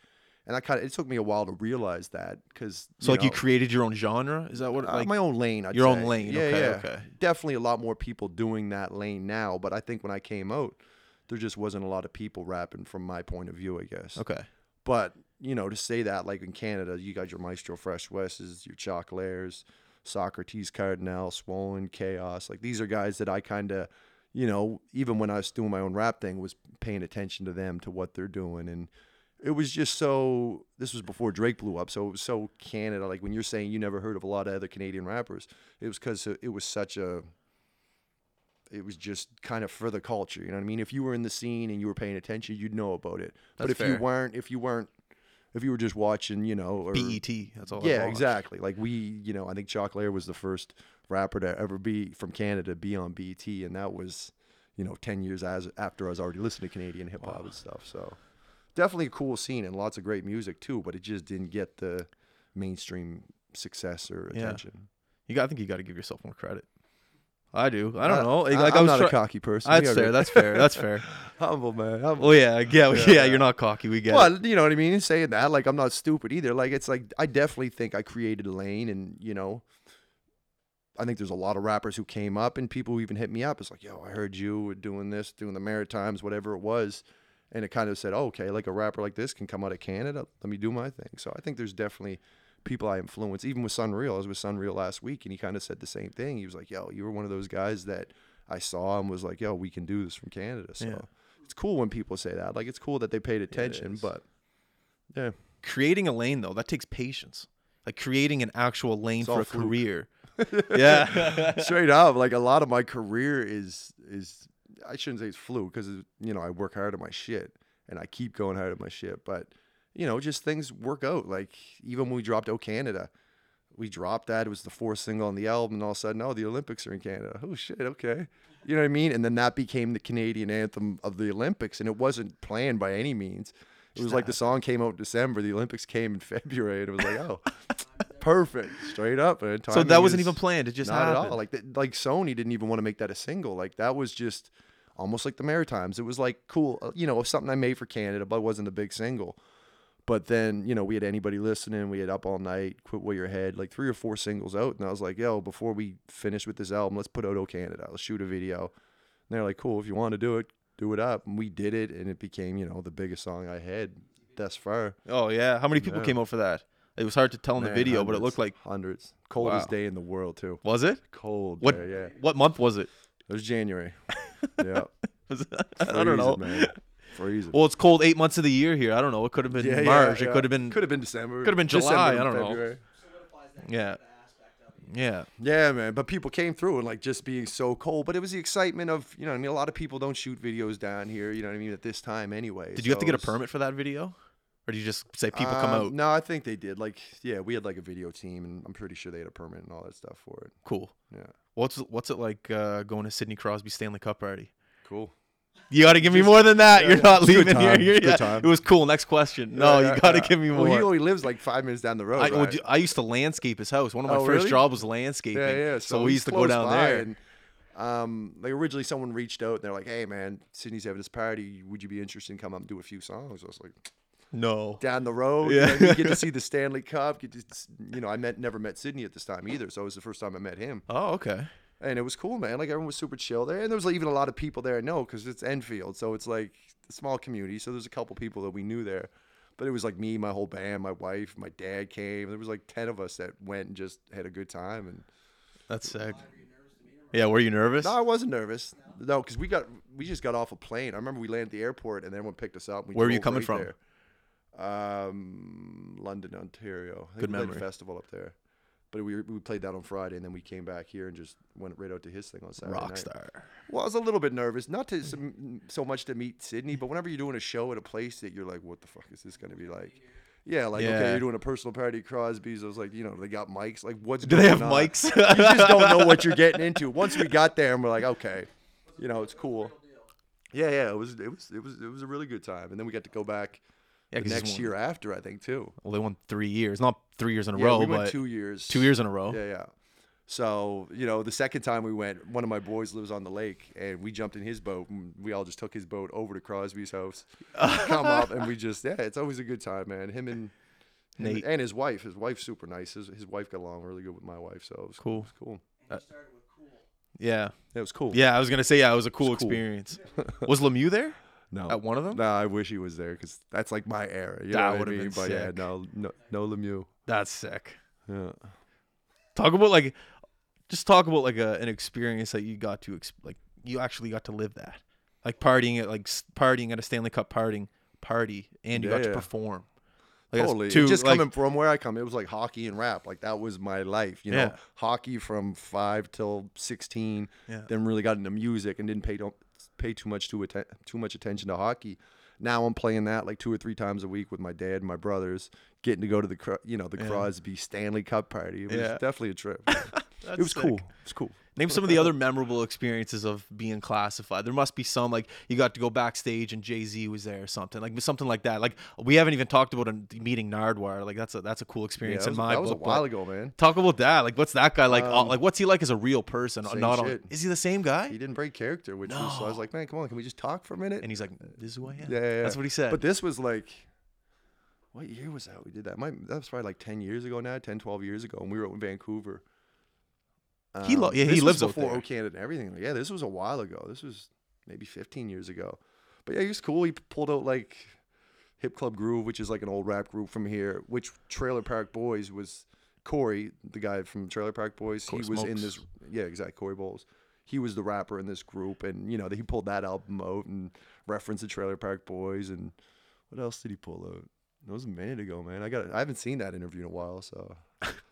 And it took me a while to realize that. You created your own genre? Is that what? Like, my own lane, I'd say. Your own lane. Okay. Definitely a lot more people doing that lane now. But I think when I came out, there just wasn't a lot of people rapping from my point of view, I guess. Okay. But... you know, to say that, like in Canada, you got your Maestro Fresh West's, your Choclairs, Socrates, Cardinal, Swollen, Chaos. Like, these are guys that I kind of, you know, even when I was doing my own rap thing, was paying attention to them, to what they're doing. And it was just so, this was before Drake blew up, so it was so Canada. Like when you're saying you never heard of a lot of other Canadian rappers, it was because it was such a, it was just kind of for the culture, you know what I mean? If you were in the scene and you were paying attention, you'd know about it. That's but if fair. You weren't, if you were just watching, you know, or BET, that's all. Yeah, exactly. Like we, you know, I think Choclair was the first rapper to ever be from Canada, be on BET, and that was, you know, 10 years after I was already listening to Canadian hip hop and stuff. So definitely a cool scene and lots of great music too, but it just didn't get the mainstream success or attention. Yeah. I think you got to give yourself more credit. I do. I don't know. Like I'm not a cocky person. That's fair. Humble, man. Humble. Oh, yeah. You're not cocky. We get it. Well, you know what I mean? Saying that, like, I'm not stupid either. Like, it's like, I definitely think I created a lane, and, you know, I think there's a lot of rappers who came up and people who even hit me up. It's like, yo, I heard you were doing this, doing the Maritimes, whatever it was. And it kind of said, oh, okay, like a rapper like this can come out of Canada. Let me do my thing. So I think there's definitely people I influence. Even with Sunreal, I was with Sunreal last week, and he kind of said the same thing. He was like, yo, you were one of those guys that I saw and was like, yo, we can do this from Canada. So It's cool when people say that. Like, it's cool that they paid attention, but yeah. Creating a lane, though, that takes patience. Like, creating an actual lane it's for a fluke. Career. Yeah. Straight up. Like, a lot of my career is I shouldn't say it's fluke, because, you know, I work hard at my shit, and I keep going hard at my shit, but you know, just things work out. Like, even when we dropped Oh Canada, we dropped that. It was the fourth single on the album, and all of a sudden, oh, the Olympics are in Canada. Oh, shit, okay. You know what I mean? And then that became the Canadian anthem of the Olympics, and it wasn't planned by any means. It was like the song came out in December, the Olympics came in February, and it was like, oh, perfect, straight up. And so that wasn't even planned. It just happened. Not at all. Like Sony didn't even want to make that a single. Like, that was just almost like the Maritimes. It was like, cool, you know, something I made for Canada, but it wasn't a big single. But then, you know, we had Anybody Listening, we had Up All Night, Quit With Your Head, like 3 or 4 singles out. And I was like, yo, before we finish with this album, let's put out Oh Canada. Let's shoot a video. And they're like, cool, if you want to do it up. And we did it, and it became, you know, the biggest song I had thus far. Oh, yeah. How many people came out for that? It was hard to tell in the video, hundreds, but it looked like hundreds. Coldest day in the world, too. Was it? Cold. What, yeah. What month was it? It was January. Yeah. I don't know. Man. Freezing. Well, it's cold 8 months of the year here. I don't know. It could have been March. Yeah. It could have been December. Could have been July. I don't know. Yeah, man. But people came through and like just being so cold. But it was the excitement of, you know what I mean? A lot of people don't shoot videos down here, you know what I mean, at this time anyway. Did you have to get a permit for that video? Or do you just say people come out? No, I think they did. Like, yeah, we had like a video team, and I'm pretty sure they had a permit and all that stuff for it. Cool. Yeah. What's it like going to Sidney Crosby's Stanley Cup party? Cool. You got to give me more than that. You're not leaving here. Yeah. It was cool. Next question. No, you got to give me more. Well, he only lives like 5 minutes down the road. I used to landscape his house. One of my first jobs was landscaping. Yeah. So we used to go down there. And, like originally, someone reached out and they're like, "Hey, man, Sidney's having this party. Would you be interested in coming up and do a few songs?" I was like, "No." Down the road, you know, you get to see the Stanley Cup. I never met Sidney at this time either, so it was the first time I met him. Oh, okay. And it was cool, man. Like, everyone was super chill there. And there was like, even a lot of people there I know, because it's Enfield. So it's like a small community. So there's a couple people that we knew there. But it was like me, my whole band, my wife, my dad came. There was like 10 of us that went and just had a good time. And that's sick. Yeah, were you nervous? No, I wasn't nervous. No, because we just got off a plane. I remember we landed at the airport and everyone picked us up. Where were you coming from? There. London, Ontario. I think we played a festival up there. But we played that on Friday, and then we came back here and just went right out to his thing on Saturday night. Rockstar. Well, I was a little bit nervous, not to so much to meet Sidney, but whenever you're doing a show at a place that you're like, what the fuck is this going to be like? Yeah, like, okay, you're doing a personal party at Crosby's. I was like, you know, they got mics. Like, what's going on? Do they have mics? You just don't know what you're getting into. Once we got there, and we're like, okay, you know, it's cool. Yeah, it was a really good time. And then we got to go back. Yeah, the next year after, I think, too. Well, they won 3 years. Not 3 years in a row, but 2 years. 2 years in a row. Yeah. So, you know, the second time we went, one of my boys lives on the lake, and we jumped in his boat, and we all just took his boat over to Crosby's house, come up, and we just, it's always a good time, man. Him and Nate. And his wife. His wife's super nice. His wife got along really good with my wife, so it was cool. And you started with cool. Yeah. It was cool. Yeah, I was going to say, it was a cool experience. Cool. Was Lemieux there? No. At one of them? No, I wish he was there, because that's like my era. You know what I mean? But sick. Yeah, no Lemieux. That's sick. Yeah. Talk about an experience that you got to, like, you actually got to live that. Like, partying at a Stanley Cup party and you got to perform. Like totally. Just like, coming from where I come, it was like hockey and rap. Like that was my life, you know. Hockey from 5 till 16. Yeah. Then really got into music and didn't pay too much attention to hockey. Now I'm playing that like 2 or 3 times a week with my dad and my brothers, getting to go to the Crosby Stanley Cup party. It was definitely a trip. It was sick. Cool. It's cool. Name some of the other memorable experiences of being classified. There must be some, like you got to go backstage and Jay-Z was there or something like that. Like we haven't even talked about meeting Nardwuar. Like that's a cool experience in my book. That was a while ago, man. Talk about that. Like what's that guy like? Like what's he like as a real person? Is he the same guy? He didn't break character, which was, so I was like, man, come on, can we just talk for a minute? And he's like, this is who I am. Yeah. That's what he said. But this was like, what year was that we did that? That was probably like 10 years ago now, 10, 12 years ago, and we were in Vancouver. He lives before Oh Canada and everything. Like, this was a while ago. This was maybe 15 years ago. But yeah, he was cool. He pulled out like Hip Club Groove, which is like an old rap group from here, which Trailer Park Boys was Corey, the guy from Trailer Park Boys. Corey he was Smokes. In this. Yeah, exactly. Corey Bowles. He was the rapper in this group. And, you know, he pulled that album out and referenced the Trailer Park Boys. And what else did he pull out? That was a minute ago, man. I haven't seen that interview in a while, so.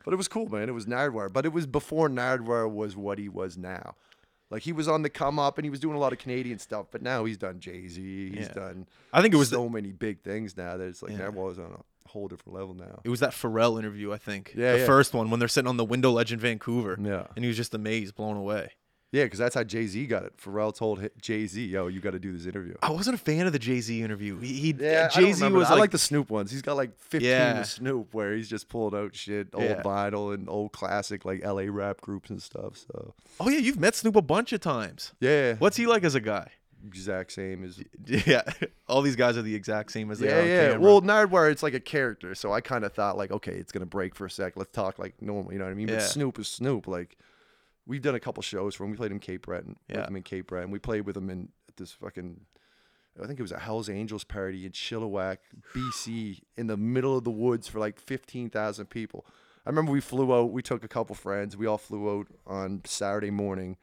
But it was cool, man. It was Nardwuar. But it was before Nardwuar was what he was now. Like, he was on the come up, and he was doing a lot of Canadian stuff. But now he's done Jay-Z. He's done I think it was so many big things now that it's like Nardwuar is on a whole different level now. It was that Pharrell interview, I think. Yeah, the first one, when they're sitting on the window ledge in Vancouver. Yeah. And he was just amazed, blown away. Yeah, because that's how Jay-Z got it. Pharrell told Jay-Z, yo, you got to do this interview. I wasn't a fan of the Jay-Z interview. Jay-Z was like... I like the Snoop ones. He's got like 15 to Snoop where he's just pulling out shit, old vinyl and old classic like LA rap groups and stuff. So. Oh, yeah, you've met Snoop a bunch of times. Yeah. What's he like as a guy? Exact same as... Yeah, all these guys are the exact same as they are on camera. Well, Nardwuar, it's like a character, so I kind of thought like, okay, it's going to break for a sec. Let's talk like normal, you know what I mean? But Snoop is Snoop, like... We've done a couple shows for him. We played in Cape Breton. With him in Cape Breton. We played with him in this fucking, I think it was a Hell's Angels party in Chilliwack, BC, in the middle of the woods for like 15,000 people. I remember we flew out. We took a couple friends. We all flew out on Saturday morning.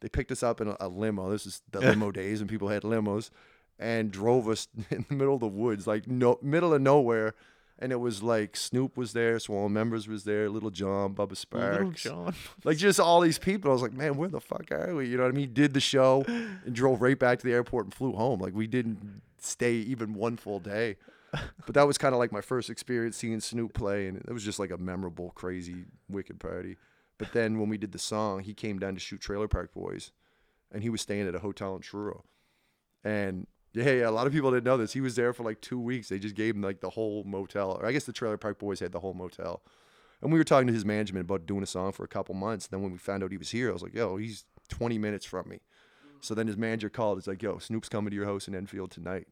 They picked us up in a limo. This is the limo days when people had limos, and drove us in the middle of the woods, like middle of nowhere. And it was like Snoop was there, Swole Members was there, Little John, Bubba Sparks. Little John. Like just all these people. I was like, man, where the fuck are we? You know what I mean? Did the show and drove right back to the airport and flew home. Like we didn't stay even one full day. But that was kind of like my first experience seeing Snoop play. And it was just like a memorable, crazy, wicked party. But then when we did the song, he came down to shoot Trailer Park Boys. And he was staying at a hotel in Truro. And... Yeah, a lot of people didn't know this. He was there for like 2 weeks. They just gave him like the whole motel. Or I guess the Trailer Park Boys had the whole motel. And we were talking to his management about doing a song for a couple months. And then when we found out he was here, I was like, yo, he's 20 minutes from me. So then his manager called. He's like, yo, Snoop's coming to your house in Enfield tonight.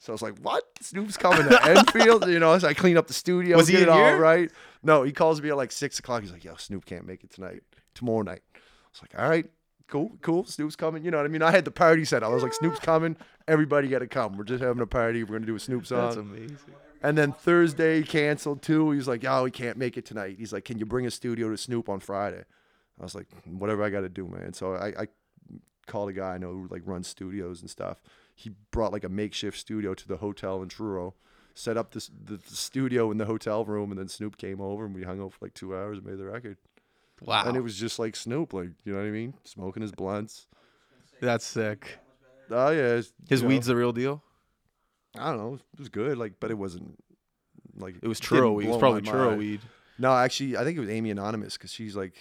So I was like, what? Snoop's coming to Enfield? You know, so I cleaned up the studio. Was he in here? All right. No, he calls me at like 6 o'clock. He's like, yo, Snoop can't make it tonight. Tomorrow night. I was like, all right. Cool, Snoop's coming. You know what I mean? I had the party set up. I was like, Snoop's coming. Everybody got to come. We're just having a party. We're going to do a Snoop song. That's amazing. And then Thursday canceled too. He's like, oh, he can't make it tonight. He's like, can you bring a studio to Snoop on Friday? I was like, whatever I got to do, man. So I called a guy I know who like runs studios and stuff. He brought like a makeshift studio to the hotel in Truro, set up the studio in the hotel room, and then Snoop came over and we hung out for like 2 hours and made the record. Wow. And it was just like Snoop, like, you know what I mean? Smoking his blunts. That's sick. Oh, yeah. His weed's the real deal? I don't know. It was good, like, but it wasn't, like. It was Truro weed. It was probably Truro weed. No, actually, I think it was Amy Anonymous, because she's, like,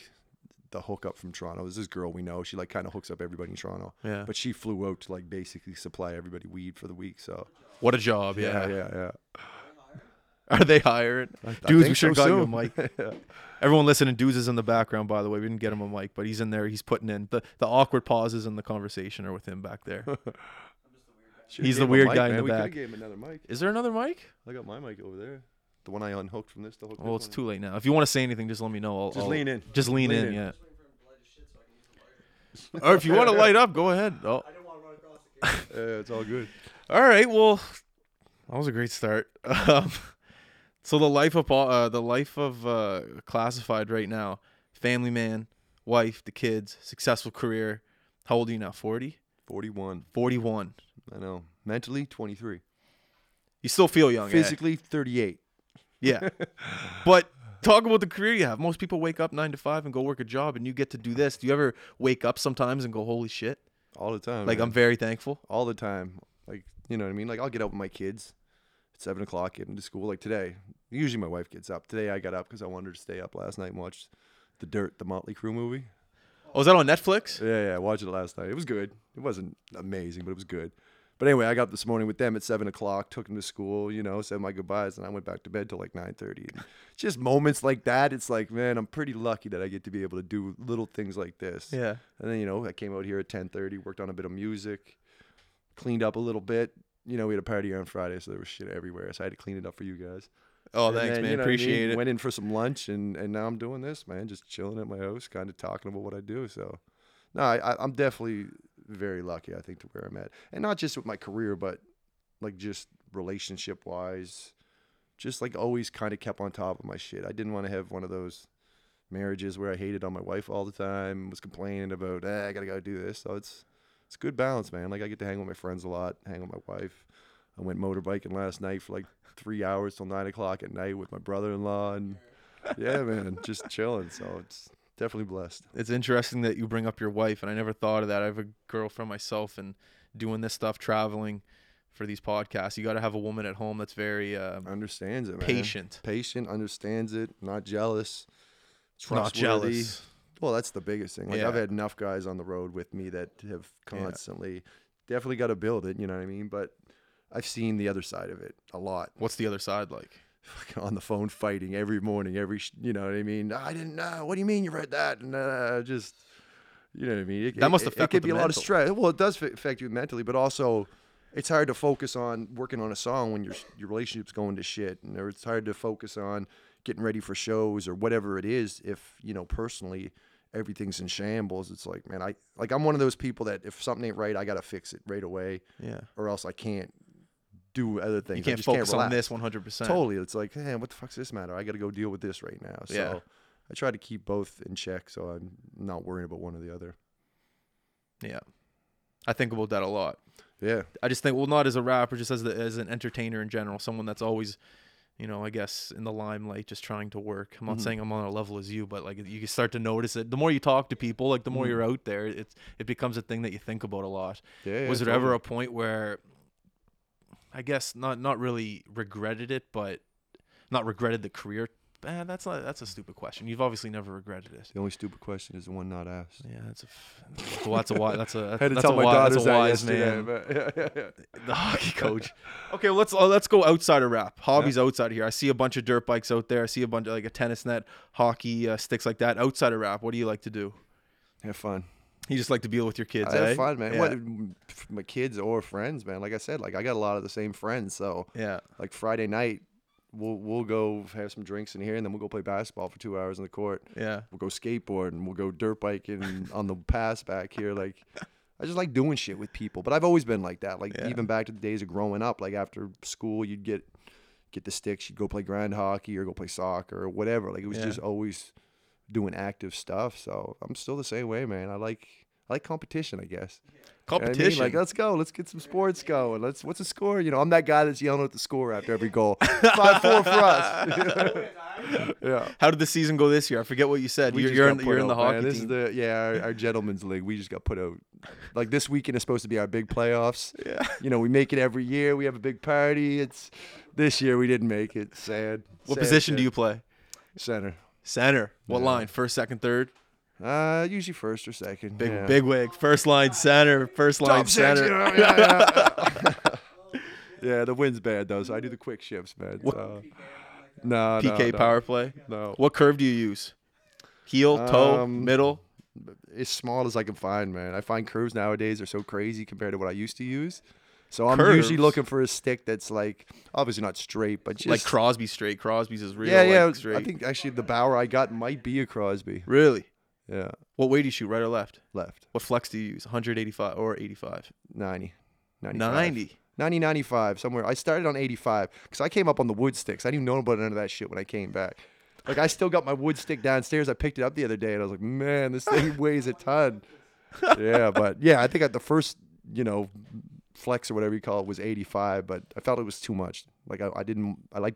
the hookup from Toronto. There's this girl we know. She, like, kind of hooks up everybody in Toronto. Yeah. But she flew out to, like, basically supply everybody weed for the week, so. What a job, yeah. Are they hired? Dudes, we should have gotten you a mic. Everyone listening, Dudes is in the background, by the way. We didn't get him a mic, but he's in there. He's putting in. The awkward pauses in the conversation are with him back there. He's the weird guy in the back. We could have gave him another mic. Is there another mic? I got my mic over there. The one I unhooked from this. Well, it's too late now. If you want to say anything, just let me know. Just lean in. Just lean in, yeah. Or if you want to light up, go ahead. Oh. I didn't want to run across the camera. It's all good. All right, well, that was a great start. So the life of classified right now, family man, wife, the kids, successful career. How old are you now? 40? 41. I know. Mentally, 23. You still feel young. Physically, 38. Yeah. But talk about the career you have. Most people wake up 9 to 5 and go work a job, and you get to do this. Do you ever wake up sometimes and go, holy shit? All the time. Like, man. I'm very thankful. All the time. Like, you know what I mean? Like, I'll get up with my kids at 7 o'clock, get into school. Like today, usually my wife gets up. Today I got up because I wanted to stay up last night and watch The Dirt, the Motley Crue movie. Oh, is that on Netflix? Yeah, I watched it last night. It was good. It wasn't amazing, but it was good. But anyway, I got up this morning with them at 7 o'clock, took them to school, you know, said my goodbyes, and I went back to bed till like 9:30. And just moments like that, it's like, man, I'm pretty lucky that I get to be able to do little things like this. Yeah. And then, you know, I came out here at 10:30, worked on a bit of music, cleaned up a little bit. You know, we had a party here on Friday, so there was shit everywhere, so I had to clean it up for you guys. Oh, and thanks, then, man. You know, appreciate it. Went in for some lunch, and now I'm doing this, man, just chilling at my house, kind of talking about what I do. So, no, I'm definitely very lucky, I think, to where I'm at. And not just with my career, but, like, just relationship-wise, just, like, always kind of kept on top of my shit. I didn't want to have one of those marriages where I hated on my wife all the time, was complaining about, I got to go do this. So it's good balance, man. Like, I get to hang with my friends a lot, hang with my wife. I went motorbiking last night for like 3 hours till 9 o'clock at night with my brother-in-law, and yeah, man, just chilling. So it's definitely blessed. It's interesting that you bring up your wife, and I never thought of that. I have a girlfriend myself, and doing this stuff, traveling for these podcasts, you got to have a woman at home that's very understands it, man. Patient, understands it, not jealous, trustworthy. Not jealous. Well, that's the biggest thing. Like, yeah. I've had enough guys on the road with me that have constantly definitely got to build it. You know what I mean? But I've seen the other side of it a lot. What's the other side like? On the phone fighting every morning, you know what I mean? I didn't know. What do you mean you read that? And just, you know what I mean? That must affect you. It could be a lot of stress. Well, it does affect you mentally, but also it's hard to focus on working on a song when your relationship's going to shit, and it's hard to focus on getting ready for shows or whatever it is if, you know, personally everything's in shambles. It's like, man, I'm one of those people that if something ain't right, I got to fix it right away. Yeah. Or else I can't do other things. You can't focus on this 100%. Totally. It's like, hey, what the fuck's this matter? I got to go deal with this right now. So yeah. I try to keep both in check, so I'm not worrying about one or the other. Yeah. I think about that a lot. Yeah. I just think, well, not as a rapper, just as an entertainer in general, someone that's always, you know, I guess in the limelight, just trying to work. I'm not saying I'm on a level as you, but like you can start to notice it. The more you talk to people, like the more you're out there, it becomes a thing that you think about a lot. Yeah, was there ever a point where, I guess not really regretted it, but not regretted the career? That's a stupid question. You've obviously never regretted it. The only stupid question is the one not asked. Yeah, that's a wise man. The hockey coach. Okay, let's go outside of rap. Hobbies outside of here. I see a bunch of dirt bikes out there. I see a bunch of like a tennis net, hockey sticks like that. Outside of rap, what do you like to do? Have fun. You just like to be with your kids, I have fun, man. Yeah. What, my kids or friends, man. Like I said, like I got a lot of the same friends. So yeah, like Friday night, we'll go have some drinks in here, and then we'll go play basketball for 2 hours on the court. Yeah, we'll go skateboard, and we'll go dirt biking on the pass back here. Like I just like doing shit with people. But I've always been like that. Like even back to the days of growing up. Like after school, you'd get the sticks, you'd go play ground hockey or go play soccer or whatever. Like it was just always doing active stuff. So I'm still the same way, man. I like competition, I guess. Competition. You know what I mean? Like, let's go. Let's get some sports going. What's the score? You know, I'm that guy that's yelling at the score after every goal. 5-4 for us. Yeah. How did the season go this year? I forget what you said. You're in the hockey team. This is our gentleman's league. We just got put out. Like this weekend is supposed to be our big playoffs. Yeah. You know, we make it every year. We have a big party. This year we didn't make it. Sad. What position do you play? Center. What line? First, second, third? Usually first or second. Big wig. First line center. Top center. Six, yeah, the wind's bad though, so I do the quick shifts, man. No, power play. No. What curve do you use? Heel, toe, middle? As small as I can find, man. I find curves nowadays are so crazy compared to what I used to use. So I'm usually looking for a stick that's like, obviously not straight, but just like Crosby straight. Crosby's is real. Yeah, like straight. I think actually the Bauer I got might be a Crosby. Really? Yeah. What way do you shoot, right or left? Left. What flex do you use, 185 or 85? 90. 95. 90, 95, somewhere. I started on 85 because I came up on the wood sticks. I didn't know about none of that shit when I came back. Like, I still got my wood stick downstairs. I picked it up the other day, and I was like, man, this thing weighs a ton. Yeah, but, yeah, I think at the first, you know, flex or whatever you call it was 85, but I felt it was too much. Like I liked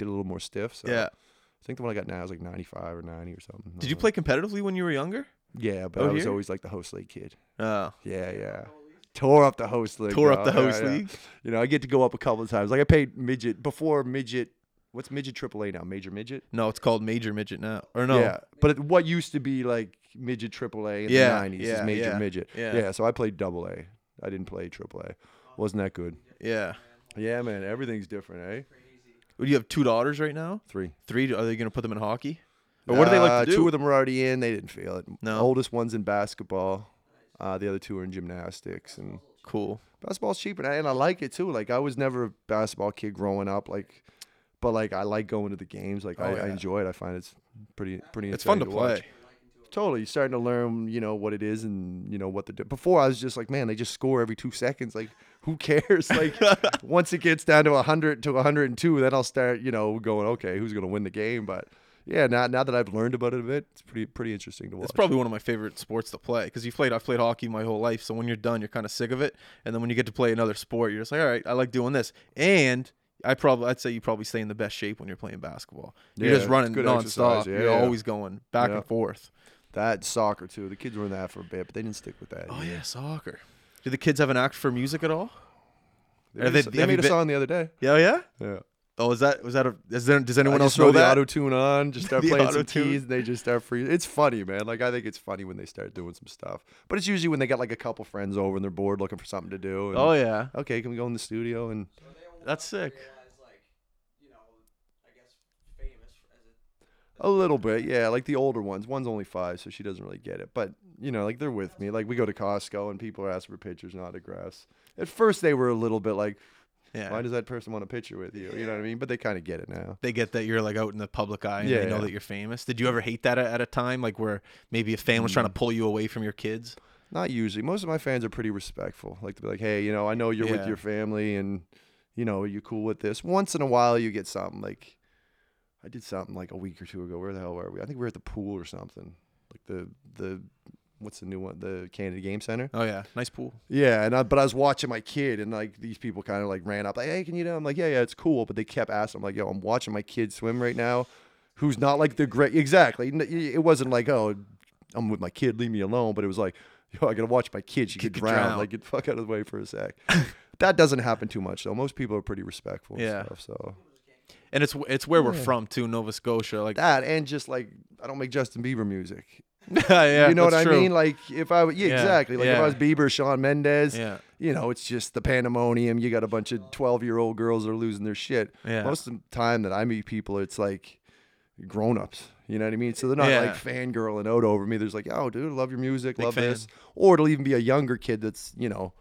it a little more stiff. So yeah. I think the one I got now is like 95 or 90 or something. Did you play competitively when you were younger? Yeah, but I was always like the host league kid. Oh. Yeah, yeah. Tore up the host league. Tore up the host league. You know, I get to go up a couple of times. Like I played midget before midget. What's midget AAA now? Major midget? No, it's called major midget now. Or no. Yeah, but what used to be like midget AAA in the 90s is major midget. Yeah. So I played AA. I didn't play AAA. Wasn't that good? Yeah. Yeah, man. Everything's different, eh? Do you have two daughters right now? Three. Are they going to put them in hockey? Or what do they like to do? Two of them are already in. They didn't feel it. No. Oldest one's in basketball. The other two are in gymnastics. And cool. Basketball's cheap, and I like it too. Like I was never a basketball kid growing up. Like. But like I like going to the games. Like I enjoy it. I find it's pretty. It's fun to play. Watch. Totally, you're starting to learn, you know, what it is and you know what they're doing. Before I was just like, man, they just score every 2 seconds. Like, who cares? Like, once it gets down to 100 to 102, then I'll start, you know, going, okay, who's gonna win the game? But yeah, now that I've learned about it a bit, it's pretty interesting to watch. It's probably one of my favorite sports to play because I've played hockey my whole life. So when you're done, you're kind of sick of it, and then when you get to play another sport, you're just like, all right, I like doing this and. I'd say you probably stay in the best shape when you're playing basketball. You're just running nonstop. Yeah, you're always going back and forth. That soccer too. The kids were in that for a bit, but they didn't stick with that. Oh yeah, soccer. Do the kids have an act for music at all? They made a song the other day. Yeah, yeah. Yeah. Oh, does anyone else know that? The auto tune on, just start playing some keys, and they just start free. It's funny, man. Like I think it's funny when they start doing some stuff, but it's usually when they got like a couple friends over and they're bored, looking for something to do. And, oh yeah. Okay, can we go in the studio and? That's sick. A little bit, yeah. Like the older ones. One's only 5, so she doesn't really get it. But, you know, like they're with me. Like we go to Costco and people are asking for pictures and autographs. At first they were a little bit like, why does that person want a picture with you? You know what I mean? But they kind of get it now. They get that you're like out in the public eye and they know that you're famous. Did you ever hate that at a time? Like where maybe a fan was trying to pull you away from your kids? Not usually. Most of my fans are pretty respectful. Like to be like, hey, you know, I know you're with your family and... You know, are you cool with this? Once in a while, you get something like I did something like a week or two ago. Where the hell were we? I think we were at the pool or something. Like the what's the new one? The Canada Game Center. Oh yeah, nice pool. Yeah, but I was watching my kid, and like these people kind of like ran up like, hey, can you do? I'm like, yeah, it's cool. But they kept asking. I'm like, yo, I'm watching my kid swim right now, who's not like the great. Exactly. It wasn't like, oh, I'm with my kid, leave me alone. But it was like, yo, I gotta watch my kid. She could drown. Like, get the fuck out of the way for a sec. That doesn't happen too much though. Most people are pretty respectful and stuff. So, and it's where we're from too, Nova Scotia, like that, and just like I don't make Justin Bieber music. You know what I mean? Like if I exactly like if I was Bieber, Shawn Mendes, you know, it's just the pandemonium. You got a bunch of 12-year-old girls that are losing their shit. Yeah. Most of the time that I meet people, it's like grown-ups. You know what I mean? So they're not like fangirling out over me. There's like, oh, dude, love your music, big love fan. This, or it'll even be a younger kid that's you know.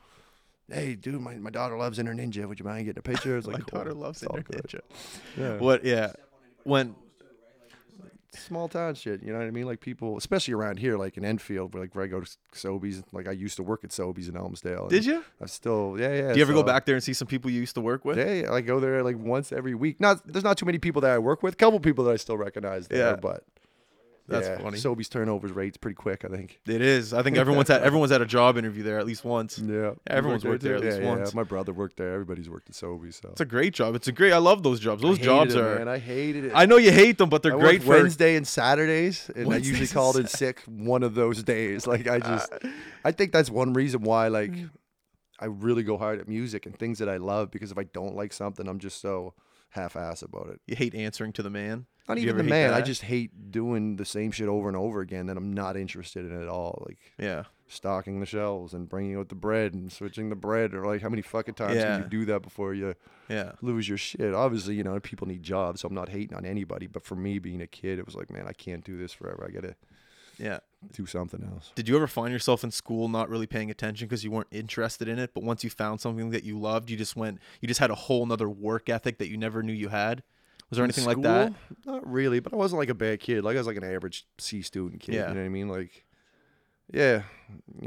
Hey, dude, my daughter loves Inner Ninja. Would you mind getting a picture? It's like, my daughter loves Inner Ninja. Yeah. What? Yeah. When small town shit, you know what I mean? Like people, especially around here, like in Enfield, where I go to Sobeys. Like I used to work at Sobeys in Elmsdale. Did you? I still, yeah. Do you ever go back there and see some people you used to work with? Yeah. I go there like once every week. There's not too many people that I work with. A couple people that I still recognize there, but. That's funny. Sobeys turnovers rate's pretty quick, I think. It is. I think everyone's had a job interview there at least once. Yeah. Everyone's worked there at least once. Yeah. My brother worked there. Everybody's worked at Sobeys. So. It's a great job. I love those jobs. Those jobs are. Man, I hated it. I know you hate them, but they're great for Wednesday and Saturdays, and I usually called in sick one of those days. Like I just, I think that's one reason why like I really go hard at music and things that I love because if I don't like something, I'm just so half-ass about it. You hate answering to the man. Not even the man. I just hate doing the same shit over and over again that I'm not interested in at all. Like, stocking the shelves and bringing out the bread and switching the bread. Or, like, how many fucking times can you do that before you lose your shit? Obviously, you know, people need jobs, so I'm not hating on anybody. But for me, being a kid, it was like, man, I can't do this forever. I got to do something else. Did you ever find yourself in school not really paying attention because you weren't interested in it? But once you found something that you loved, you just had a whole nother work ethic that you never knew you had? Was there anything like that? Not really, but I wasn't like a bad kid. Like I was like an average C student kid. Yeah. You know what I mean? Like, you know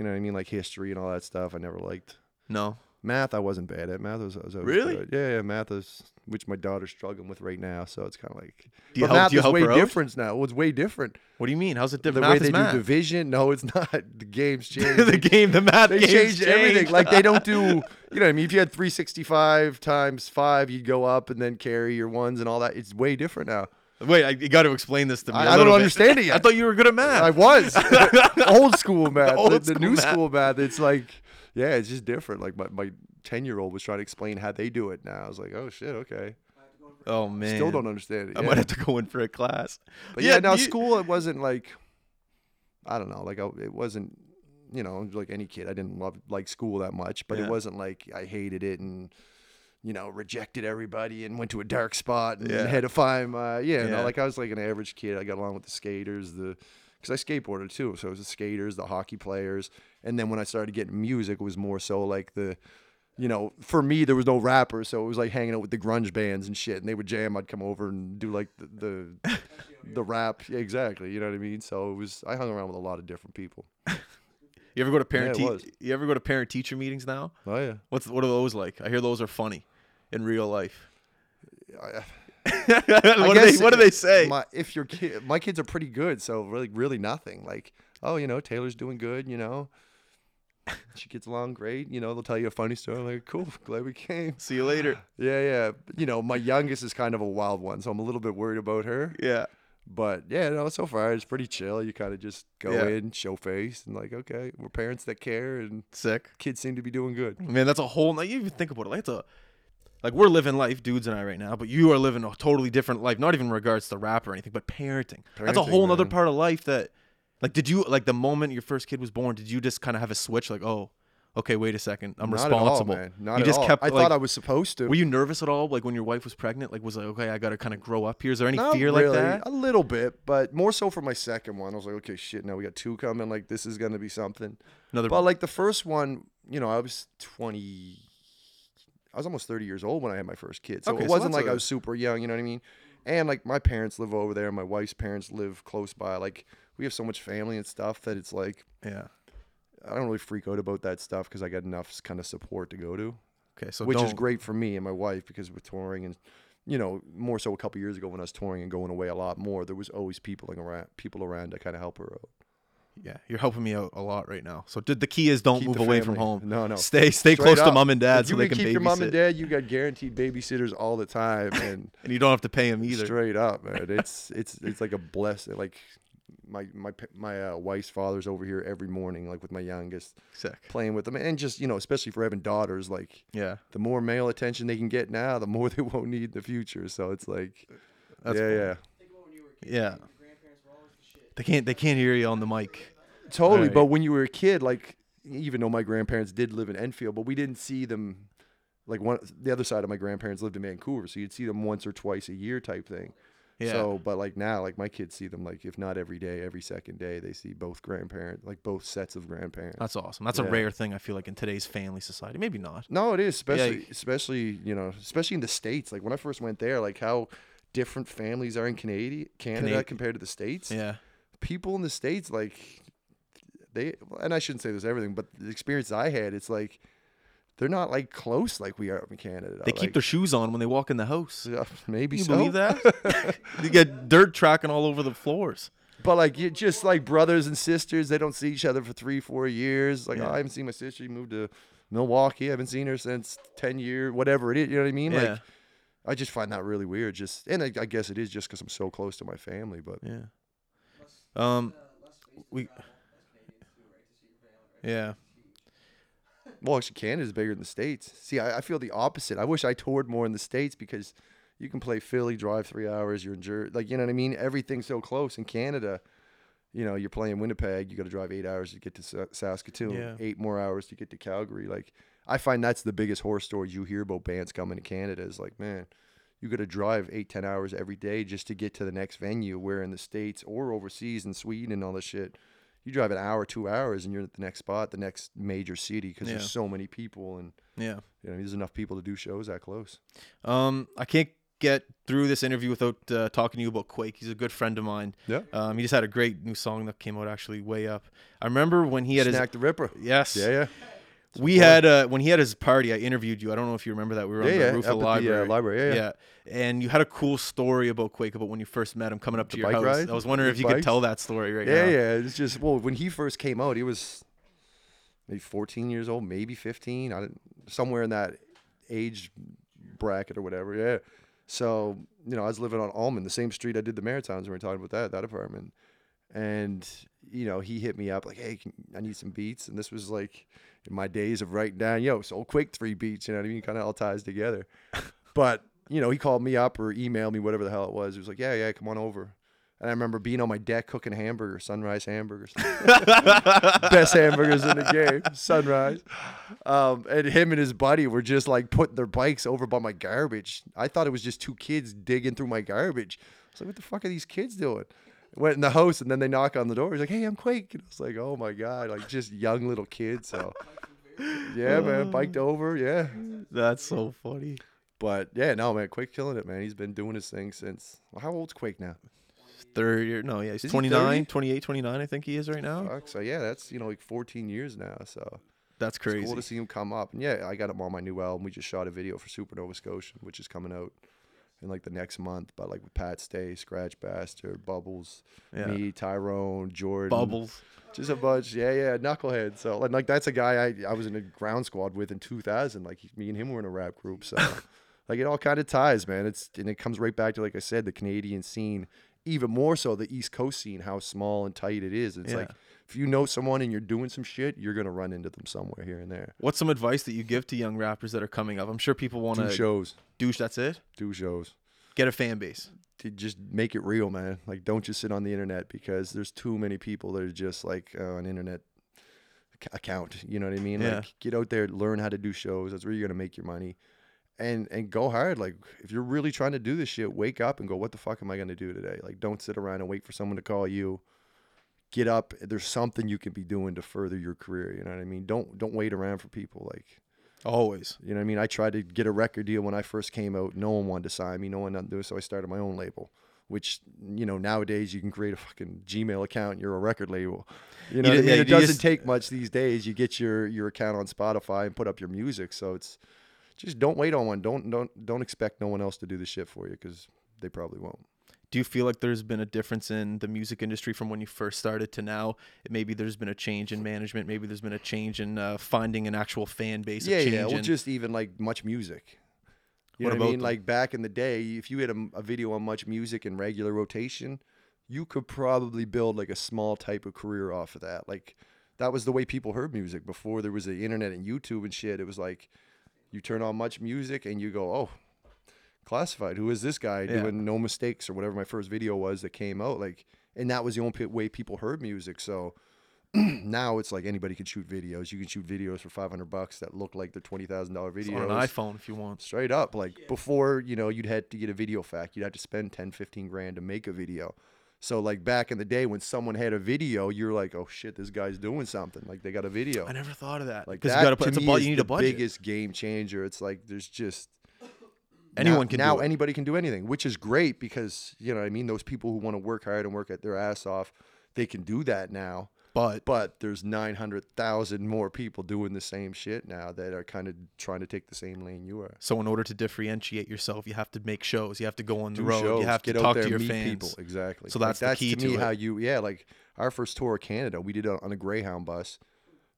what I mean? Like history and all that stuff I never liked. No. Math, I wasn't bad at. I was really? Good. Yeah, math is, which my daughter's struggling with right now. So it's kind of like, math is way different now. It's way different. What do you mean? How's it different? The way they do division? No, it's not. The game's changed. The math game's changed. They changed everything. Like they don't do You know what I mean? If you had 365 times 5, you'd go up and then carry your ones and all that. It's way different now. Wait, you got to explain this to me. I don't understand it yet. I thought you were good at math. I was. Old school math. The new school math. It's like, yeah, it's just different. Like my 10-year-old was trying to explain how they do it now. I was like, oh, shit, okay. Oh, man. Still don't understand it. I might have to go in for a class. But yeah, now school, it wasn't like, I don't know. Like, it wasn't, you know, like any kid. I didn't like school that much, but it wasn't like I hated it and, you know, rejected everybody and went to a dark spot and had to find my, you know, like I was like an average kid. I got along with the skaters, because I skateboarded too. So it was the skaters, the hockey players. And then when I started getting music, it was more so like the, you know, for me, there was no rappers. So it was like hanging out with the grunge bands and shit. And they would jam. I'd come over and do like the rap. Yeah, exactly. You know what I mean? So it was, I hung around with a lot of different people. You ever go to parent teacher meetings now? Oh, yeah. What are those like? I hear those are funny. In real life, what do they say? My kids are pretty good, so really nothing. Like, oh, you know, Taylor's doing good. You know, she gets along great. You know, they'll tell you a funny story. I'm like, cool, glad we came. See you later. Yeah. You know, my youngest is kind of a wild one, so I'm a little bit worried about her. Yeah. But yeah, no, so far it's pretty chill. You kind of just go in, show face, and like, okay, we're parents that care, and sick kids seem to be doing good. Man, that's a whole. You even think about it. Like, we're living life, dudes and I, right now, but you are living a totally different life, not even in regards to rap or anything, but parenting. That's a whole other part of life that, like, did you, like, the moment your first kid was born, did you just kind of have a switch, like, oh, okay, wait a second, I'm responsible? Not at all, man. Not at all. I thought I was supposed to. Were you nervous at all, like, when your wife was pregnant? Like, was like, okay, I got to kind of grow up here. Is there any fear like that? A little bit, but more so for my second one. I was like, okay, shit, now we got two coming. Like, this is going to be something. But, like, the first one, you know, I was almost 30 years old when I had my first kid. So it wasn't like I was super young, you know what I mean? And like my parents live over there. My wife's parents live close by. Like we have so much family and stuff that it's like, yeah, I don't really freak out about that stuff because I got enough kind of support to go to. Okay, so which is great for me and my wife because we're touring and, you know, more so a couple years ago when I was touring and going away a lot more, there was always people around to kind of help her out. Yeah, you're helping me out a lot right now. So the key is don't move away from home. No. Stay close to mom and dad so they can babysit. You keep your mom and dad, you got guaranteed babysitters all the time. And you don't have to pay them either. Straight up, man. It's like a blessing. Like my wife's father's over here every morning, like with my youngest. Sick. Playing with them. And just, you know, especially for having daughters, like the more male attention they can get now, the more they won't need in the future. So it's like, That's cool. Yeah. They can't hear you on the mic. Totally, right. But when you were a kid, like even though my grandparents did live in Enfield, but we didn't see them. Like the other side of my grandparents lived in Vancouver, so you'd see them once or twice a year type thing. Yeah. So, but like now, like my kids see them like if not every day, every second day they see both grandparents, like both sets of grandparents. That's awesome. That's a rare thing I feel like in today's family society. Maybe not. No, it is especially in the States. Like when I first went there, like how different families are in Canada compared to the States. Yeah. People in the States, like they, and I shouldn't say this everything, but the experience I had, it's like they're not like close like we are in Canada. They keep their shoes on when they walk in the house. Maybe you believe that? You get dirt tracking all over the floors. But like you just like brothers and sisters, they don't see each other for 3-4 years. Like I haven't seen my sister. She moved to Milwaukee. I haven't seen her since 10 years, whatever it is. You know what I mean? Yeah. Like I just find that really weird. I guess it is just because I'm so close to my family. But yeah. Well, actually, Canada's bigger than the States. See, I feel the opposite. I wish I toured more in the States because you can play Philly, drive 3 hours, you're in Jersey, like, you know what I mean? Everything's so close. In Canada, you know, you're playing Winnipeg, you got to drive 8 hours to get to Saskatoon, 8 more hours to get to Calgary. Like, I find that's the biggest horror story you hear about bands coming to Canada is like, man, you got to drive 8-10 hours every day just to get to the next venue. Where in the States or overseas in Sweden and all this shit, you drive an hour, 2 hours, and you're at the next spot, the next major city because there's so many people and you know, there's enough people to do shows that close. I can't get through this interview without talking to you about Quake. He's a good friend of mine. Yeah. He just had a great new song that came out actually way up. I remember when he had Snack the Ripper. Yes. Yeah. Yeah. We had when he had his party, I interviewed you. I don't know if you remember that. We were on the roof of the library. And you had a cool story about Quake, about when you first met him, coming up to your house. Ride? I was wondering if you could tell that story right now. Yeah. It's just, well, when he first came out, he was maybe 14 years old, maybe 15. I didn't, somewhere in that age bracket or whatever. Yeah. So, you know, I was living on Almond, the same street I did the Maritimes when we were talking about that apartment. And, you know, he hit me up like, hey, I need some beats. And this was like in my days of writing down, so Quake 3 beats, you know what I mean? Kind of all ties together. But, you know, he called me up or emailed me, whatever the hell it was. He was like, yeah, come on over. And I remember being on my deck cooking hamburgers, sunrise hamburgers. Best hamburgers in the game, sunrise. And him and his buddy were just like putting their bikes over by my garbage. I thought it was just two kids digging through my garbage. I was like, what the fuck are these kids doing? Went in the house, and then they knock on the door. He's like, hey, I'm Quake. And I was like, oh, my God, like just young little kids. So, yeah, man, biked over, yeah. That's so funny. But, yeah, no, man, Quake killing it, man. He's been doing his thing since, well, how old's Quake now? He's 29, I think he is right now. Fuck, so yeah, that's, you know, like 14 years now, so that's crazy. It's cool to see him come up. And yeah, I got him on my new album. We just shot a video for Super Nova Scotia, which is coming out in like the next month, but like with Pat Stay, Scratch Bastard, Bubbles, me, Tyrone, Jordan, Bubbles, just a bunch. Yeah, knucklehead. So like that's a guy I was in a ground squad with in 2000. Like me and him were in a rap group, so like it all kind of ties, man. It comes right back to, like I said, the Canadian scene. Even more so the East Coast scene, how small and tight it is. It's like if you know someone and you're doing some shit, you're going to run into them somewhere here and there. What's some advice that you give to young rappers that are coming up? I'm sure people want to... Do shows. Get a fan base. To just make it real, man. Like, don't just sit on the internet, because there's too many people that are just like an internet account. You know what I mean? Yeah. Like, get out there, learn how to do shows. That's where you're going to make your money. And go hard. Like, if you're really trying to do this shit, wake up and go, what the fuck am I going to do today? Like, don't sit around and wait for someone to call you. Get up. There's something you can be doing to further your career. You know what I mean? Don't wait around for people. Like, always. You know what I mean? I tried to get a record deal when I first came out. No one wanted to sign me. No one wanted to do it. So I started my own label, which, you know, nowadays you can create a fucking Gmail account. And you're a record label. You know what I mean? It doesn't take much these days. You get your account on Spotify and put up your music. So it's... just don't wait on one. Don't expect no one else to do the shit for you, because they probably won't. Do you feel like there's been a difference in the music industry from when you first started to now? Maybe there's been a change in management. Maybe there's been a change in finding an actual fan base. Yeah. Well, just even like Much Music. You know what I mean? Like back in the day, if you had a video on Much Music in regular rotation, you could probably build like a small type of career off of that. Like that was the way people heard music before there was the internet and YouTube and shit. It was like, you turn on Much Music and you go, oh, Classified. Who is this guy doing No Mistakes or whatever my first video was that came out? Like, and that was the only way people heard music. So now it's like anybody can shoot videos. You can shoot videos for $500 that look like they're $20,000 videos. It's on an iPhone if you want. Straight up. Like before, you know, you'd had to get a video fact. You'd have to spend 10, 15 grand to make a video. So like back in the day when someone had a video, you're like, oh shit, this guy's doing something. Like they got a video. I never thought of that. Like that to me is the biggest game changer. It's like there's just anyone can do it. Now anybody can do anything, which is great because, you know what I mean, those people who want to work hard and work at their ass off, they can do that now. But there's 900,000 more people doing the same shit now that are kind of trying to take the same lane you are. So in order to differentiate yourself, you have to make shows. You have to go on the road. You have to talk to your fans. People. Exactly. So that's the key to me. How you? Yeah, like our first tour of Canada, we did it on a Greyhound bus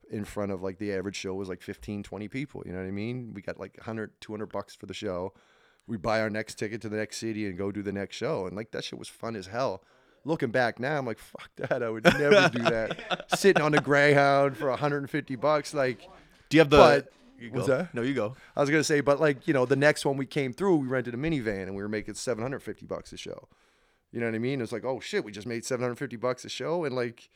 in front of like the average show was like 15, 20 people. You know what I mean? We got like $100, $200 for the show. We buy our next ticket to the next city and go do the next show. And like that shit was fun as hell. Looking back now, I'm like, fuck that. I would never do that. Sitting on a Greyhound for $150. Like, do you have the? What's that? No, you go. I was gonna say, but like, you know, the next one we came through, we rented a minivan and we were making $750 a show. You know what I mean? It's like, oh shit, we just made $750 a show, and like,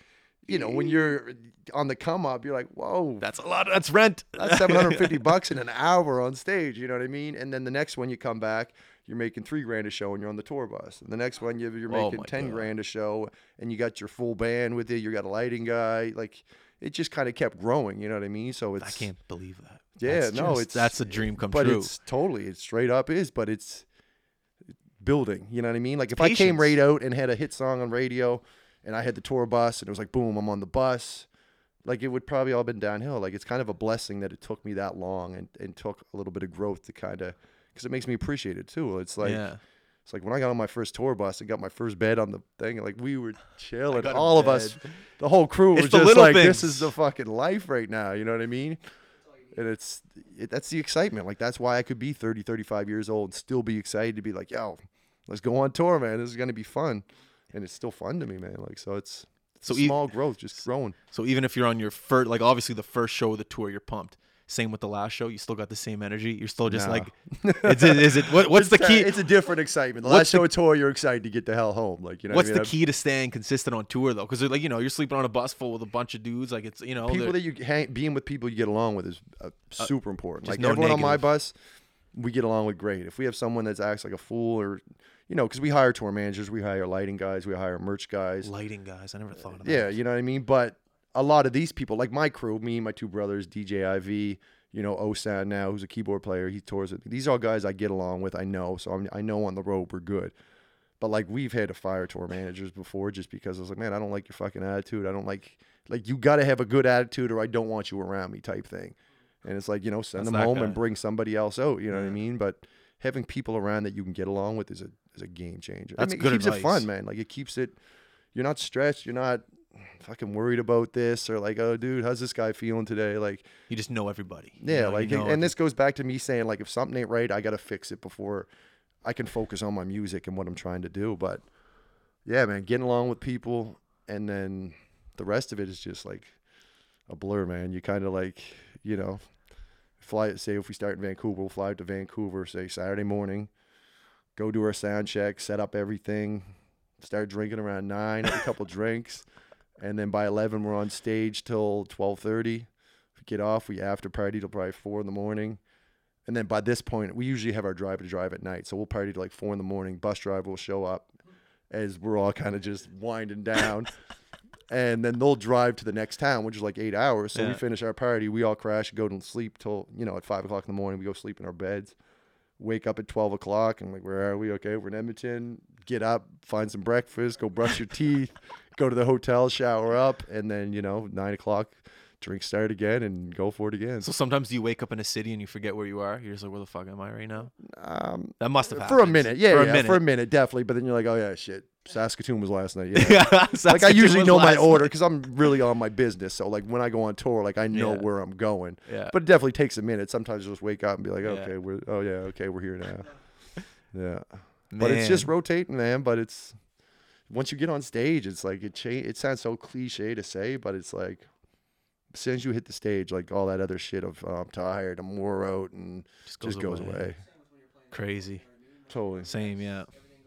you know, when you're on the come up, you're like, whoa, that's a lot. That's rent. That's $750 in an hour on stage. You know what I mean? And then the next one you come back. You're making $3,000 a show and you're on the tour bus. And the next one, you're making $10,000 a show and you got your full band with you. You got a lighting guy. Like, it just kind of kept growing. You know what I mean? So it's. I can't believe that. Yeah, that's that's a dream come true. But it straight up is, but it's building. You know what I mean? Like, if I came right out and had a hit song on radio and I had the tour bus and it was like, boom, I'm on the bus. Like, it would probably all been downhill. Like, it's kind of a blessing that it took me that long and took a little bit of growth to kind of. Because it makes me appreciate it too. It's like It's like when I got on my first tour bus and got my first bed on the thing, like we were chilling. All of us, the whole crew was just like, this is the fucking life right now. You know what I mean? And that's the excitement. Like, that's why I could be 30, 35 years old and still be excited to be like, yo, let's go on tour, man. This is going to be fun. And it's still fun to me, man. Like, so it's small growth, just growing. So even if you're on your first, like, obviously the first show of the tour, you're pumped. Same with the last show. You still got the same energy. You're still just like, what's the key? It's a different excitement. The last show of tour, you're excited to get the hell home. Like, you know, what's the key to staying consistent on tour though? Because, like, you know, you're sleeping on a bus full with a bunch of dudes. Like, it's, you know, people that being with people you get along with is super important. Like, no, everyone on my bus, we get along with great. If we have someone that acts like a fool, or, you know, because we hire tour managers, we hire lighting guys, we hire merch guys. Lighting guys, I never thought of that. Yeah, you know what I mean, but. A lot of these people, like my crew, me, my two brothers, DJ IV, you know, Osan now, who's a keyboard player, he tours with me. These are all guys I get along with, I know. So I know on the road we're good. But, like, we've had to fire tour managers before just because I was like, man, I don't like your fucking attitude. I don't like you got to have a good attitude or I don't want you around me type thing. And it's like, you know, send them home and bring somebody else out. You know what I mean? But having people around that you can get along with is a game changer. That's good advice. It keeps it fun, man. Like, it keeps it, you're not stressed. You're not fucking worried about this or like, oh dude, how's this guy feeling today? Like, you just know everybody. Yeah, you know, like, you know, and this goes back to me saying, like, if something ain't right, I gotta fix it before I can focus on my music and what I'm trying to do. But yeah, man, getting along with people, and then the rest of it is just like a blur, man. You kind of, like, you know, fly, say if we start in Vancouver, we'll fly out to Vancouver, say Saturday morning, go do our sound check, set up everything, start drinking around 9, have a couple drinks. And then by 11, we're on stage till 12:30. We get off, we after party till probably 4 in the morning. And then by this point, we usually have our drive at night. So we'll party till like 4 in the morning. Bus driver will show up as we're all kind of just winding down. And then they'll drive to the next town, which is like 8 hours. So we finish our party. We all crash, go to sleep till, you know, at 5 o'clock in the morning. We go sleep in our beds. Wake up at 12 o'clock and like, where are we? Okay, we're in Edmonton. Get up, find some breakfast, go brush your teeth, go to the hotel, shower up, and then, you know, 9 o'clock, drink start again and go for it again. So sometimes you wake up in a city and you forget where you are. You're just like, where the fuck am I right now? That must have happened. For a minute. Yeah, for a minute, definitely. But then you're like, oh yeah, shit, Saskatoon was last night. Yeah. Like, I usually know my order because I'm really on my business. So like when I go on tour, like I know where I'm going. Yeah. But it definitely takes a minute. Sometimes you just wake up and be like, okay, we're here now. Yeah. Man. But it's just rotating, man. But it's, once you get on stage, it's like it sounds so cliche to say, but it's like, as soon as you hit the stage, like all that other shit of I'm tired, I'm wore out, and just goes away. Crazy. Totally. Same, yeah.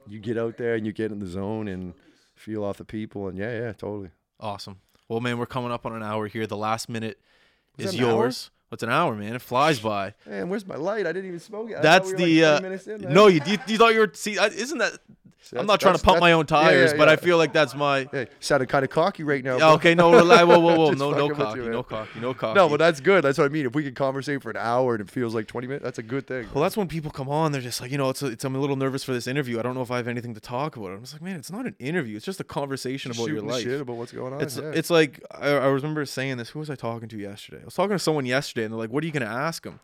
You get out there and you get in the zone and feel off the people, and yeah, totally. Awesome. Well, man, we're coming up on an hour here. The last minute is yours. Hour? It's an hour, man. It flies by. Man, where's my light? I didn't even smoke it. That's the. Like 30 minutes in, man. No, you thought you were. See, isn't that? See, I'm not trying to pump my own tires, but I feel like that's my. Hey, sounded kind of cocky right now. Yeah, okay, no, whoa, no cocky. No, but that's good. That's what I mean. If we can conversate for an hour and it feels like 20 minutes, that's a good thing. Well, that's when people come on. They're just like, you know, I'm a little nervous for this interview. I don't know if I have anything to talk about. I'm just like, man, it's not an interview. It's just a conversation about your life. Shit about what's going on. It's like I remember saying this. Who was I talking to yesterday? I was talking to someone yesterday, and they're like, what are you going to ask them?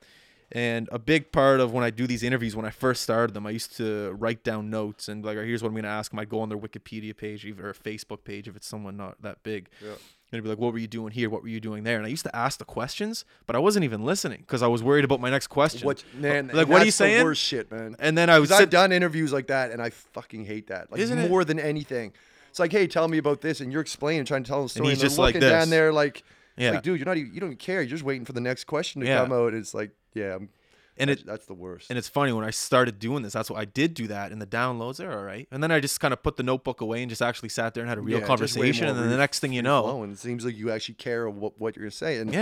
And a big part of when I do these interviews, when I first started them, I used to write down notes and like, here's what I'm going to ask them. I'd go on their Wikipedia page or Facebook page if it's someone not that big. Yeah. And I'd be like, what were you doing here? What were you doing there? And I used to ask the questions, but I wasn't even listening because I was worried about my next question. What are you saying? That's the worst shit, man. And then I've done interviews like that, and I fucking hate that. Like, more than anything. It's like, hey, tell me about this. And you're explaining, trying to tell the story. And they're just looking like down there like... Yeah. Like, dude, you don't even care. You're just waiting for the next question to come out. It's like, that's the worst. And it's funny, when I started doing this, that's what I did do that, and the downloads, they're all right. And then I just kind of put the notebook away and just actually sat there and had a real conversation. And then the next thing you know, and it seems like you actually care what you're going to say. And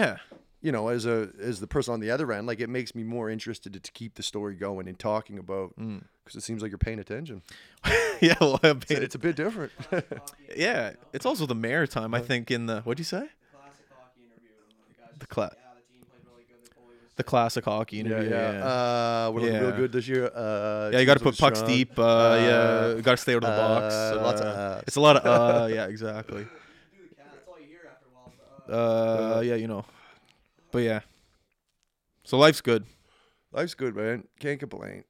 you know, as the person on the other end, like, it makes me more interested to keep the story going and talking about, because it seems like you're paying attention. It's a bit different. Yeah, it's also the maritime, I think, in the, what'd you say? The classic hockey interview. We're looking real good this year. You got to put pucks deep. You got to stay out of the box. Lots of it's a lot of yeah, exactly. That's all you hear after a while. Yeah, you know. But yeah. So life's good. Life's good, man. Can't complain.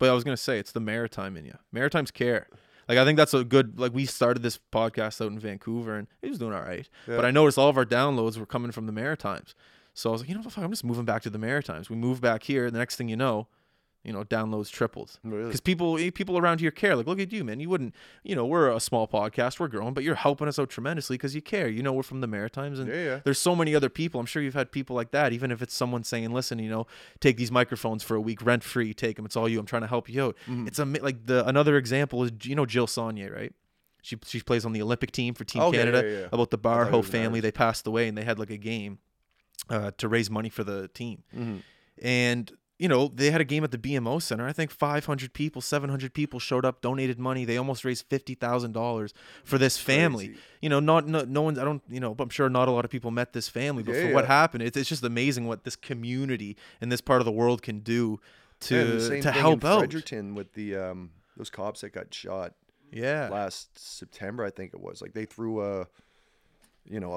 But I was gonna say, it's the maritime in you. Maritimes care. Like, I think that's a good, like, we started this podcast out in Vancouver, and it was doing all right. Yeah. But I noticed all of our downloads were coming from the Maritimes. So I was like, you know what, fuck, I'm just moving back to the Maritimes. We moved back here, and the next thing you know, downloads tripled. Because really? people around here care. Like, look at you, man. You wouldn't, you know, we're a small podcast. We're growing, but you're helping us out tremendously because you care. You know, we're from the Maritimes, and there's so many other people. I'm sure you've had people like that, even if it's someone saying, listen, you know, take these microphones for a week, rent-free, take them. It's all you. I'm trying to help you out. Mm-hmm. It's like another example is, you know, Jill Sonnier, right? She plays on the Olympic team for Team Canada. About the Barho family. They passed away, and they had like a game to raise money for the team. Mm-hmm. And... you know, they had a game at the BMO Center. I think 500 people, 700 people showed up, donated money. They almost raised $50,000 for this family. Crazy. You know, no one, I don't, you know, but I'm sure not a lot of people met this family. But for what happened, it's just amazing what this community in this part of the world can do to help out. Fredericton with the those cops that got shot. Yeah. Last September, I think it was. Like they threw a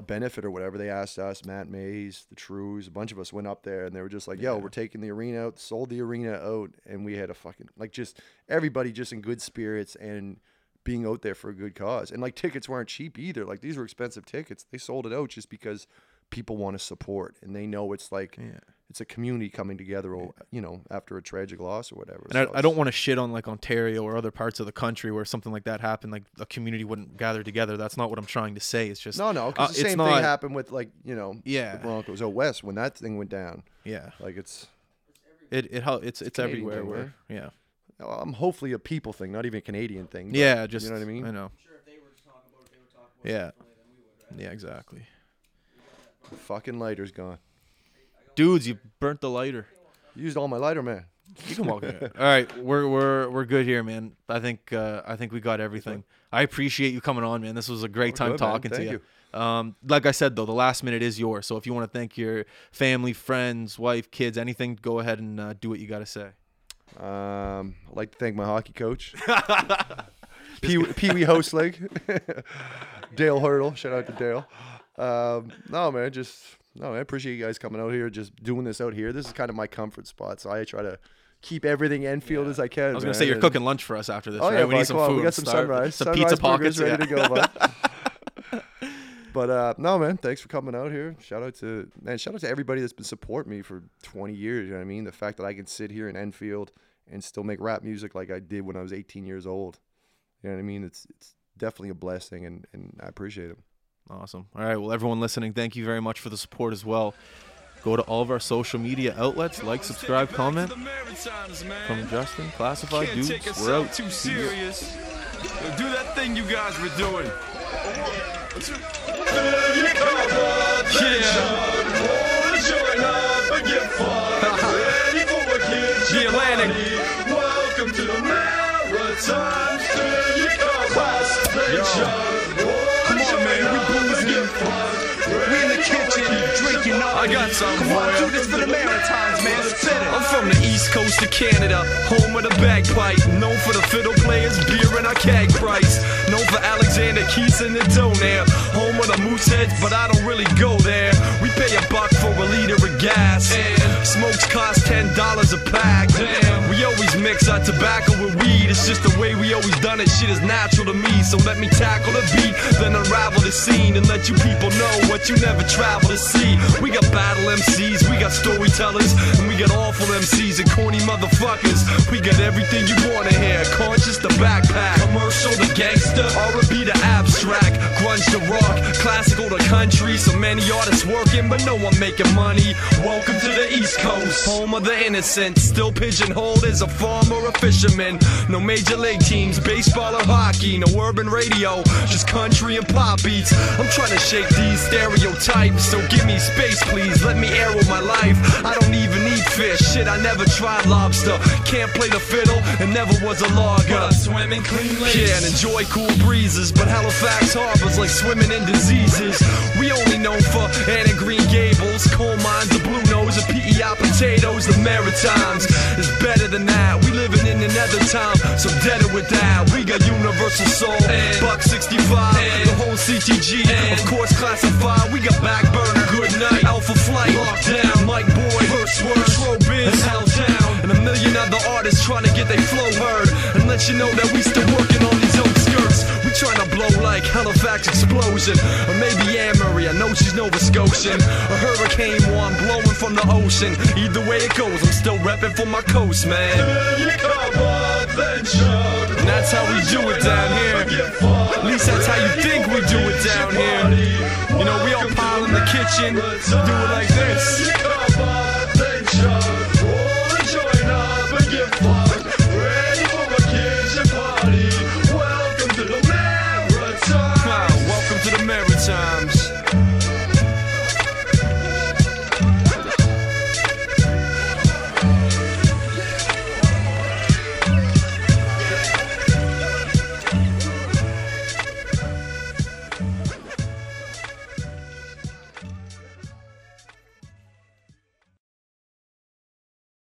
benefit or whatever. They asked us, Matt Mays, the Trues, a bunch of us went up there, and they were just like, yo, we're taking the arena out, sold the arena out, and we had a fucking, like, just everybody just in good spirits and being out there for a good cause. And like tickets weren't cheap either. Like these were expensive tickets. They sold it out just because people want to support, and they know it's like, it's a community coming together, you know, after a tragic loss or whatever. And so I don't want to shit on like Ontario or other parts of the country where something like that happened, like a community wouldn't gather together. That's not what I'm trying to say. It's just no, because the same thing happened with like, you know, the Broncos out west when that thing went down. Yeah, like it's everywhere. Where, I'm hopefully a people thing, not even a Canadian thing. But, just you know what I mean. I know. I'm sure if they were to talk about it, they would talk more differently than we would, right? Yeah, exactly. The fucking lighter's gone. Dudes, you burnt the lighter. You used all my lighter, man. You can walk in. All right, we're good here, man. I think we got everything. I appreciate you coming on, man. This was a great time talking to you. Like I said, though, the last minute is yours. So if you want to thank your family, friends, wife, kids, anything, go ahead and do what you got to say. I'd like to thank my hockey coach, Pee Wee Hosling, Dale Hurdle. Shout out to Dale. I appreciate you guys coming out here, just doing this out here. This is kind of my comfort spot, so I try to keep everything Enfield as I can. I was going to say, you're cooking lunch for us after this, right? Yeah, we need some food. We got some sunrise. Some pizza pockets. Ready to go, bud. But, thanks for coming out here. Shout out to everybody that's been supporting me for 20 years, you know what I mean? The fact that I can sit here in Enfield and still make rap music like I did when I was 18 years old. You know what I mean? It's definitely a blessing, and I appreciate it. Awesome. All right. Well, everyone listening, thank you very much for the support as well. Go to all of our social media outlets, like, subscribe, comment. From Justin, Classified Dudes, we're out. Too serious. Do that thing you guys were doing. Welcome to the Maritimes. I got some. Come on, do this for the Maritimes, man. I'm from the East Coast of Canada, home of the bagpipe, known for the fiddle players, beer and our keg price, known for Alexander Keats and the Donair, home of the Moosehead, but I don't really go there. We pay $1 for a liter of gas, and smokes cost $10 a pack. Damn. We always mix our tobacco with weed. It's just the way we always done it. Shit is natural to me, so let me tackle the beat, then unravel the scene and let you people know what you never travel to see. We got battle MCs, we got storytellers, and we got awful MCs and corny motherfuckers. We got everything you want to hear. Conscious to backpack, commercial to gangster, R&B to abstract, grunge to rock, classical to country. So many artists working, but no one making money. Welcome to the East Coast, home of the innocent. Still pigeonholed as a farmer or fisherman. No major league teams, baseball or hockey, no urban radio, just country and pop beats. I'm trying to shake these stereotypes, so give me space, please. Let me air with my life. I don't even need fish. Shit, I never tried lobster. Can't play the fiddle and never was a logger. But I swim in clean lakes. Yeah, and enjoy cool breezes. But Halifax harbors like swimming in diseases. We only known for Anna Green Gables, coal mines, the Blue Nose, and PEI potatoes. The Maritimes is better than that. We living in another time, so dead it with that. We got universal soul, and $1.65, and the whole CTG, and of course Classified. We got Backburner, Good Night, Alpha Flight, Lockdown, Mike Boyd, First Word, Sobeys, and Held Down, and a million other artists trying to get their flow heard, and let you know that we still working on these old skirts. We trying to blow like like Halifax explosion. Or maybe Anne Marie, I know she's Nova Scotian. A hurricane one blowing from the ocean. Either way it goes, I'm still repping for my coast, man. And that's how we do it down here. At least that's how you think we do it down here. You know, we all pile in the kitchen, do it like this. Welcome to the Maritimes.